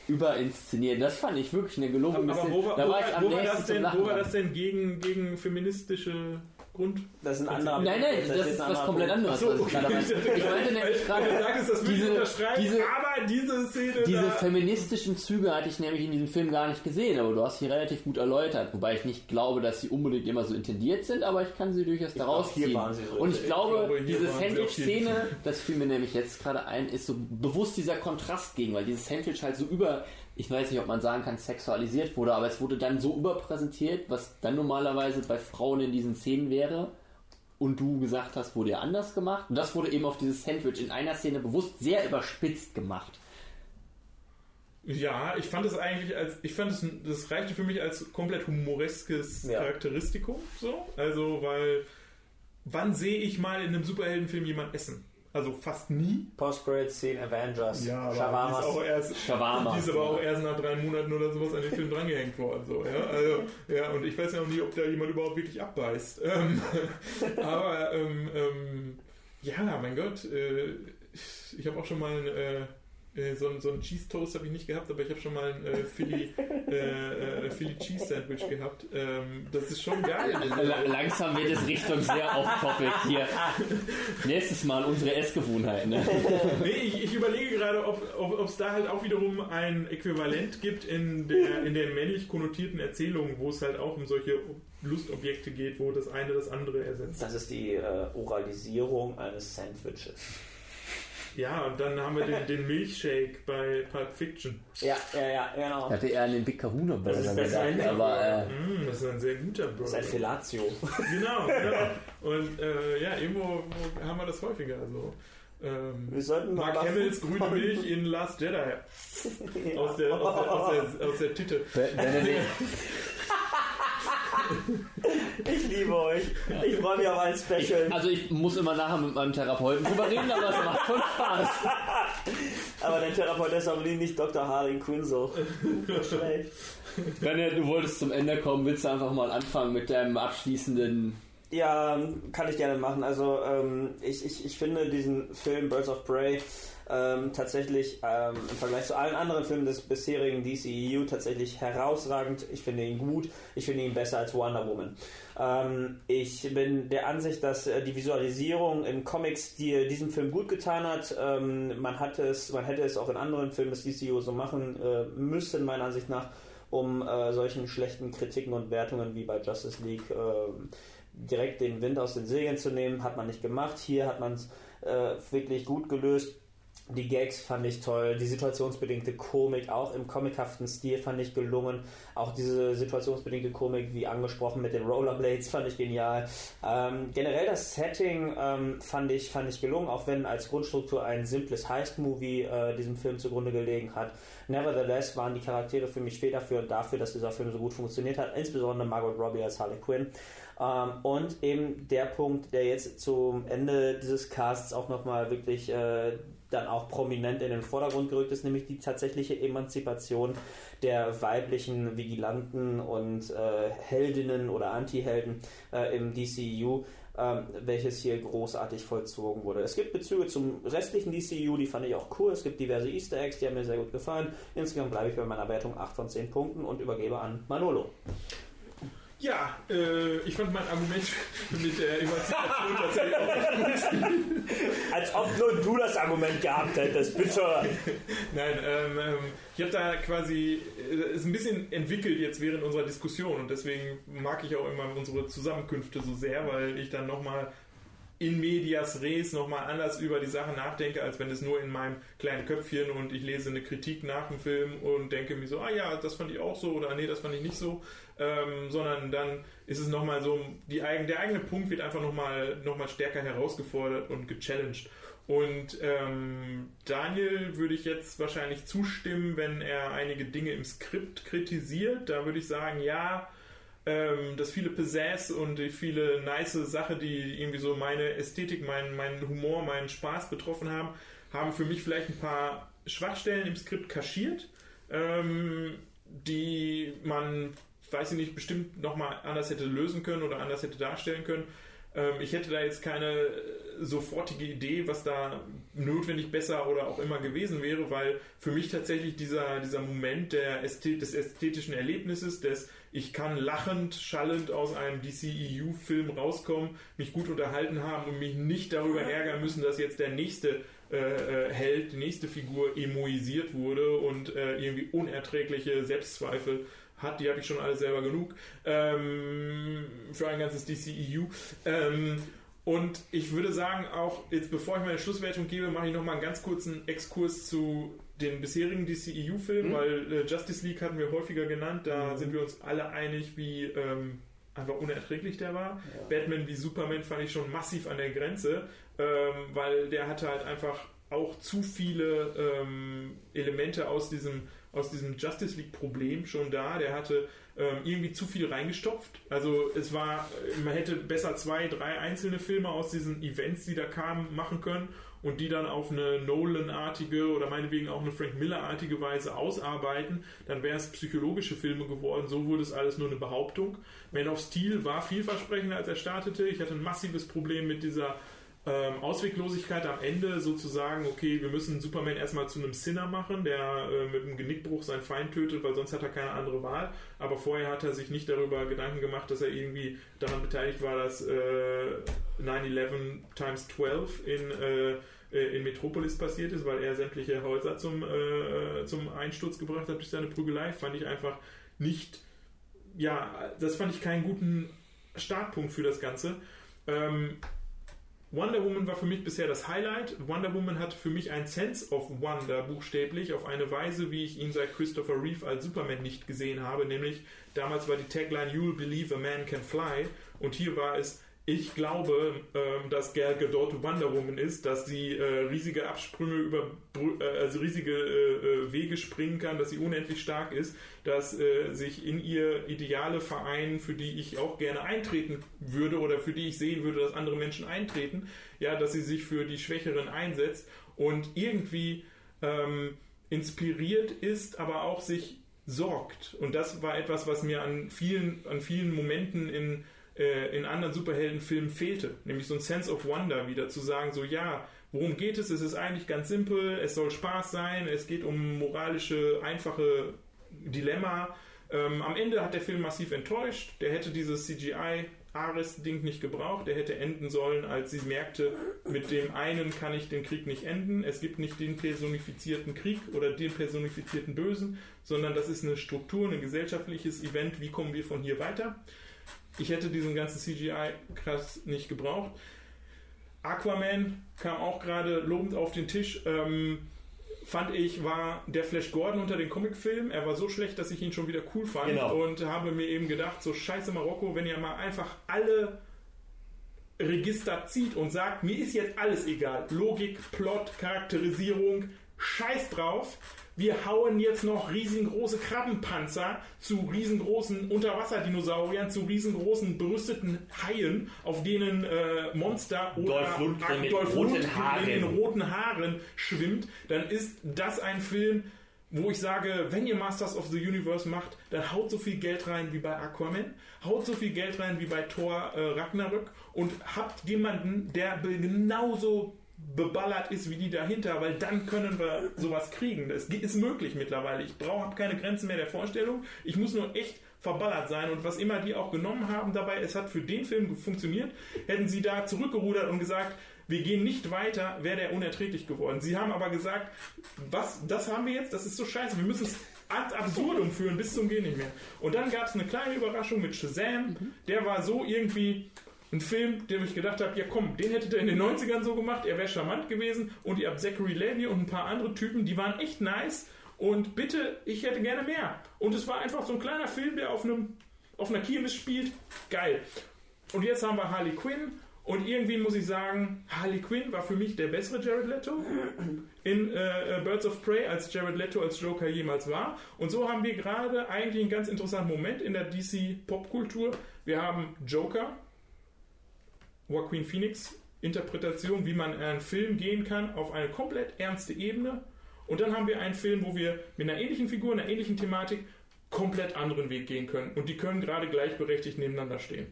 überinszeniert. Das fand ich wirklich eine gelungene Szene. Aber wo war das denn gegen feministische Grund? Das ist ein anderer. Nein, das ist was komplett anderes. So, okay. Ich meinte nämlich gerade, diese Szene. Diese feministischen Züge hatte ich nämlich in diesem Film gar nicht gesehen, aber du hast sie relativ gut erläutert. Wobei ich nicht glaube, dass sie unbedingt immer so intendiert sind, aber ich kann sie durchaus daraus ziehen. Und ich glaube, diese Sandwich-Szene, das fiel mir nämlich jetzt gerade ein, ist so bewusst dieser Kontrast gegen, weil dieses Sandwich halt so über, ich weiß nicht, ob man sagen kann, sexualisiert wurde, aber es wurde dann so überpräsentiert, was dann normalerweise bei Frauen in diesen Szenen wäre und du gesagt hast, wurde ja anders gemacht. Und das wurde eben auf dieses Sandwich in einer Szene bewusst sehr überspitzt gemacht. Ja, ich fand es eigentlich das reichte für mich als komplett humoreskes Charakteristikum. So. Also, weil, wann sehe ich mal in einem Superheldenfilm jemand essen? Also fast nie. Post-Credit-Szene, Avengers, Shawarmas. Die ist aber auch erst nach 3 Monaten oder sowas an den Film drangehängt worden. So, ja? Also, ja, und ich weiß ja noch nie, ob da jemand überhaupt wirklich abbeißt. Aber, ja, mein Gott, ich habe auch schon mal so einen Cheese Toast habe ich nicht gehabt, aber ich habe schon mal ein Philly Cheese Sandwich gehabt. Das ist schon geil. Langsam wird es Richtung sehr off-topic hier. Nächstes Mal unsere Essgewohnheiten. Ne? Nee, ich überlege gerade, ob es da halt auch wiederum ein Äquivalent gibt in der männlich konnotierten Erzählung, wo es halt auch um solche Lustobjekte geht, wo das eine das andere ersetzt. Das ist die Oralisierung eines Sandwiches. Ja, und dann haben wir den Milchshake bei Pulp Fiction. Ja, genau. Hatte er einen Big Kahuna Burger gedacht, aber... das ist ein sehr guter Burger. Das ist ein Fellatio. Genau. Und irgendwo haben wir das häufiger. Also, wir sollten Mark Hamills grüne Milch in Last Jedi. Aus der Tüte. Ich liebe euch. Ich freue mich auf ein Special. Ich muss immer nachher mit meinem Therapeuten drüber reden, aber es macht schon Spaß. Aber dein Therapeut ist aber nicht Dr. Harley Quinn so. Schlecht. Wenn du wolltest zum Ende kommen, willst du einfach mal anfangen mit deinem abschließenden... Ja, kann ich gerne machen. Also ich finde diesen Film Birds of Prey tatsächlich im Vergleich zu allen anderen Filmen des bisherigen DCEU tatsächlich herausragend. Ich finde ihn gut, ich finde ihn besser als Wonder Woman. Ich bin der Ansicht, dass die Visualisierung im Comic-Stil diesem Film gut getan hat. Man hätte es auch in anderen Filmen des DCEU so machen müssen, meiner Ansicht nach, um solchen schlechten Kritiken und Wertungen wie bei Justice League direkt den Wind aus den Segeln zu nehmen. Hat man nicht gemacht. Hier hat man es wirklich gut gelöst. Die Gags fand ich toll, die situationsbedingte Komik auch im comichaften Stil fand ich gelungen, auch diese situationsbedingte Komik, wie angesprochen, mit den Rollerblades fand ich genial. Generell das Setting fand ich gelungen, auch wenn als Grundstruktur ein simples Heist-Movie diesem Film zugrunde gelegen hat. Nevertheless waren die Charaktere für mich federführend dafür, dass dieser Film so gut funktioniert hat, insbesondere Margot Robbie als Harley Quinn. Und eben der Punkt, der jetzt zum Ende dieses Casts auch nochmal wirklich dann auch prominent in den Vordergrund gerückt ist, nämlich die tatsächliche Emanzipation der weiblichen Vigilanten und Heldinnen oder Anti-Helden im DCEU, welches hier großartig vollzogen wurde. Es gibt Bezüge zum restlichen DCEU, die fand ich auch cool. Es gibt diverse Easter Eggs, die haben mir sehr gut gefallen. Insgesamt bleibe ich bei meiner Wertung 8 von 10 Punkten und übergebe an Manolo. Ja, ich fand mein Argument mit der Emanzipation tatsächlich auch gut. Als ob nur du das Argument gehabt hättest, bitte. Nein, ich habe da quasi es ein bisschen entwickelt jetzt während unserer Diskussion und deswegen mag ich auch immer unsere Zusammenkünfte so sehr, weil ich dann nochmal in medias res nochmal anders über die Sache nachdenke, als wenn es nur in meinem kleinen Köpfchen und ich lese eine Kritik nach dem Film und denke mir so, ah ja, das fand ich auch so oder nee, das fand ich nicht so, sondern dann ist es nochmal so, der eigene Punkt wird einfach nochmal stärker herausgefordert und gechallenged. Und Daniel würde ich jetzt wahrscheinlich zustimmen, wenn er einige Dinge im Skript kritisiert, da würde ich sagen, ja, das viele Pizzazz und die viele nice Sachen, die irgendwie so meine Ästhetik, meinen Humor, meinen Spaß betroffen haben, haben für mich vielleicht ein paar Schwachstellen im Skript kaschiert, die man, weiß ich nicht, bestimmt nochmal anders hätte lösen können oder anders hätte darstellen können. Ich hätte da jetzt keine sofortige Idee, was da notwendig besser oder auch immer gewesen wäre, weil für mich tatsächlich dieser Moment des ästhetischen Erlebnisses, des ich kann lachend, schallend aus einem DCEU-Film rauskommen, mich gut unterhalten haben und mich nicht darüber ärgern müssen, dass jetzt der nächste Held, die nächste Figur emoisiert wurde und irgendwie unerträgliche Selbstzweifel hat, die habe ich schon alle selber genug, für ein ganzes DCEU. Und ich würde sagen, auch jetzt bevor ich meine Schlusswertung gebe, mache ich nochmal einen ganz kurzen Exkurs zu den bisherigen DCEU-Filmen, weil Justice League hatten wir häufiger genannt, da sind wir uns alle einig, wie einfach unerträglich der war. Ja. Batman wie Superman fand ich schon massiv an der Grenze, weil der hatte halt einfach auch zu viele Elemente aus diesem Justice League Problem schon da. Der hatte irgendwie zu viel reingestopft. Also es war, man hätte besser 2, 3 einzelne Filme aus diesen Events, die da kamen, machen können und die dann auf eine Nolan-artige oder meinetwegen auch eine Frank Miller-artige Weise ausarbeiten. Dann wären es psychologische Filme geworden. So wurde es alles nur eine Behauptung. Man of Steel war vielversprechender, als er startete. Ich hatte ein massives Problem mit dieser Ausweglosigkeit am Ende, sozusagen, okay, wir müssen Superman erstmal zu einem Sinner machen, der mit einem Genickbruch seinen Feind tötet, weil sonst hat er keine andere Wahl. Aber vorher hat er sich nicht darüber Gedanken gemacht, dass er irgendwie daran beteiligt war, dass 9/11 times 12 in Metropolis passiert ist, weil er sämtliche Häuser zum Einsturz gebracht hat durch seine Prügelei. Fand ich einfach nicht, ja, das fand ich keinen guten Startpunkt für das Ganze. Wonder Woman war für mich bisher das Highlight. Wonder Woman hat für mich ein Sense of Wonder buchstäblich, auf eine Weise, wie ich ihn seit Christopher Reeve als Superman nicht gesehen habe, nämlich damals war die Tagline "You'll believe a man can fly" und hier war es "Ich glaube, dass Gal Gadot Wonder Woman ist, dass sie riesige Absprünge riesige Wege springen kann, dass sie unendlich stark ist, dass sich in ihr Ideale vereinen, für die ich auch gerne eintreten würde oder für die ich sehen würde, dass andere Menschen eintreten, ja, dass sie sich für die Schwächeren einsetzt und irgendwie inspiriert ist, aber auch sich sorgt." Und das war etwas, was mir an vielen Momenten in anderen Superheldenfilmen fehlte, nämlich so ein Sense of Wonder wieder zu sagen, so ja, worum geht es? Es ist eigentlich ganz simpel, es soll Spaß sein, es geht um moralische, einfache Dilemma. Am Ende hat der Film massiv enttäuscht, der hätte dieses CGI-Ares-Ding nicht gebraucht, der hätte enden sollen, als sie merkte, mit dem einen kann ich den Krieg nicht enden, es gibt nicht den personifizierten Krieg oder den personifizierten Bösen, sondern das ist eine Struktur, ein gesellschaftliches Event, wie kommen wir von hier weiter? Ich hätte diesen ganzen CGI-Krass nicht gebraucht. Aquaman kam auch gerade lobend auf den Tisch. Fand ich, war der Flash Gordon unter den Comicfilmen. Er war so schlecht, dass ich ihn schon wieder cool fand. Genau. Und habe mir eben gedacht, so scheiße Marokko, wenn ihr mal einfach alle Register zieht und sagt, mir ist jetzt alles egal. Logik, Plot, Charakterisierung, scheiß drauf. Wir hauen jetzt noch riesengroße Krabbenpanzer zu riesengroßen Unterwasserdinosauriern, zu riesengroßen berüsteten Haien, auf denen Monster oder Dolph Lundgren mit den roten Haaren schwimmt, dann ist das ein Film, wo ich sage, wenn ihr Masters of the Universe macht, dann haut so viel Geld rein wie bei Aquaman, haut so viel Geld rein wie bei Thor Ragnarök und habt jemanden, der genauso beballert ist wie die dahinter, weil dann können wir sowas kriegen. Das ist möglich mittlerweile. Ich habe keine Grenzen mehr der Vorstellung. Ich muss nur echt verballert sein und was immer die auch genommen haben dabei, es hat für den Film funktioniert. Hätten sie da zurückgerudert und gesagt, wir gehen nicht weiter, wäre der unerträglich geworden. Sie haben aber gesagt, was, das haben wir jetzt, das ist so scheiße, wir müssen es ad absurdum führen, bis zum Gehen nicht mehr. Und dann gab es eine kleine Überraschung mit Shazam, der war so irgendwie ein Film, dem ich gedacht habe, ja komm, den hättet ihr in den 90ern so gemacht, er wäre charmant gewesen und ihr habt Zachary Levi und ein paar andere Typen, die waren echt nice und bitte, ich hätte gerne mehr. Und es war einfach so ein kleiner Film, der auf einer Kirmes spielt. Geil. Und jetzt haben wir Harley Quinn und irgendwie muss ich sagen, Harley Quinn war für mich der bessere Jared Leto in Birds of Prey, als Jared Leto als Joker jemals war. Und so haben wir gerade eigentlich einen ganz interessanten Moment in der DC-Popkultur. Wir haben Joker, Joaquin Phoenix Interpretation, wie man in einen Film gehen kann, auf eine komplett ernste Ebene. Und dann haben wir einen Film, wo wir mit einer ähnlichen Figur, einer ähnlichen Thematik komplett anderen Weg gehen können. Und die können gerade gleichberechtigt nebeneinander stehen.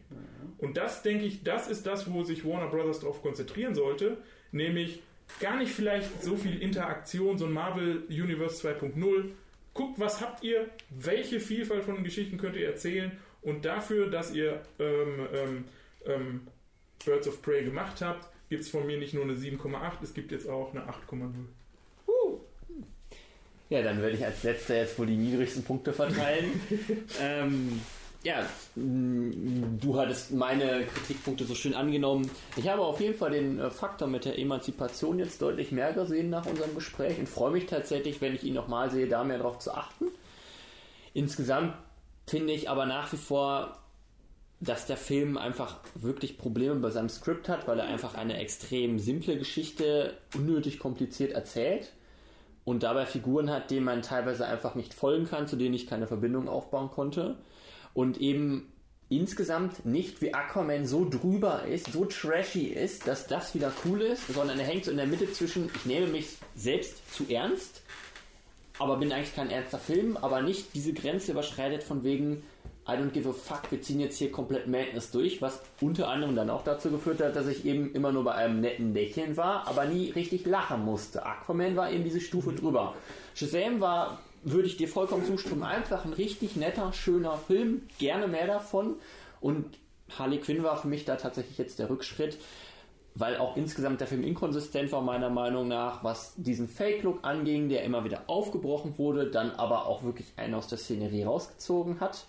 Und das, denke ich, das ist das, wo sich Warner Brothers darauf konzentrieren sollte, nämlich gar nicht vielleicht so viel Interaktion, so ein Marvel Universe 2.0. Guckt, was habt ihr, welche Vielfalt von Geschichten könnt ihr erzählen, und dafür, dass ihr Birds of Prey gemacht habt, gibt es von mir nicht nur eine 7,8, es gibt jetzt auch eine 8,0. Ja, dann würde ich als Letzter jetzt wohl die niedrigsten Punkte verteilen. Ja, du hattest meine Kritikpunkte so schön angenommen. Ich habe auf jeden Fall den Faktor mit der Emanzipation jetzt deutlich mehr gesehen nach unserem Gespräch und freue mich tatsächlich, wenn ich ihn nochmal sehe, da mehr drauf zu achten. Insgesamt finde ich aber nach wie vor, dass der Film einfach wirklich Probleme bei seinem Skript hat, weil er einfach eine extrem simple Geschichte unnötig kompliziert erzählt und dabei Figuren hat, denen man teilweise einfach nicht folgen kann, zu denen ich keine Verbindung aufbauen konnte. Und eben insgesamt nicht wie Aquaman so drüber ist, so trashy ist, dass das wieder cool ist, sondern er hängt so in der Mitte zwischen, ich nehme mich selbst zu ernst, aber bin eigentlich kein ernster Film, aber nicht diese Grenze überschreitet von wegen, I don't give a fuck, wir ziehen jetzt hier komplett Madness durch, was unter anderem dann auch dazu geführt hat, dass ich eben immer nur bei einem netten Lächeln war, aber nie richtig lachen musste. Aquaman war eben diese Stufe drüber. Shazam war, würde ich dir vollkommen zustimmen, einfach ein richtig netter, schöner Film, gerne mehr davon, und Harley Quinn war für mich da tatsächlich jetzt der Rückschritt, weil auch insgesamt der Film inkonsistent war meiner Meinung nach, was diesen Fake-Look anging, der immer wieder aufgebrochen wurde, dann aber auch wirklich einen aus der Szenerie rausgezogen hat.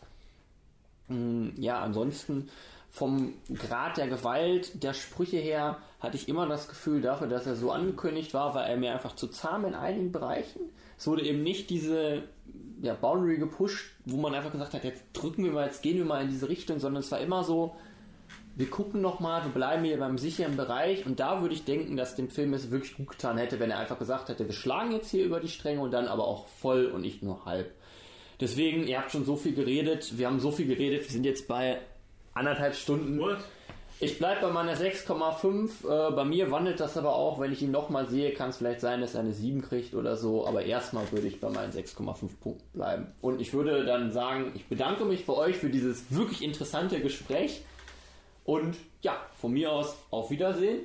Ja, ansonsten vom Grad der Gewalt, der Sprüche her, hatte ich immer das Gefühl dafür, dass er so angekündigt war, war er mir einfach zu zahm in einigen Bereichen. Es wurde eben nicht diese Boundary gepusht, wo man einfach gesagt hat, jetzt drücken wir mal, jetzt gehen wir mal in diese Richtung, sondern es war immer so, wir gucken nochmal, wir bleiben hier beim sicheren Bereich, und da würde ich denken, dass dem Film es wirklich gut getan hätte, wenn er einfach gesagt hätte, wir schlagen jetzt hier über die Stränge und dann aber auch voll und nicht nur halb. Deswegen, ihr habt schon so viel geredet, wir haben so viel geredet, wir sind jetzt bei 1,5 Stunden. What? Ich bleibe bei meiner 6,5. Bei mir wandelt das aber auch, wenn ich ihn nochmal sehe, kann es vielleicht sein, dass er eine 7 kriegt oder so, aber erstmal würde ich bei meinen 6,5 Punkten bleiben. Und ich würde dann sagen, ich bedanke mich bei euch für dieses wirklich interessante Gespräch und ja, von mir aus auf Wiedersehen.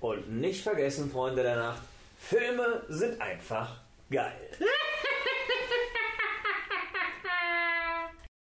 Und nicht vergessen, Freunde der Nacht, Filme sind einfach geil.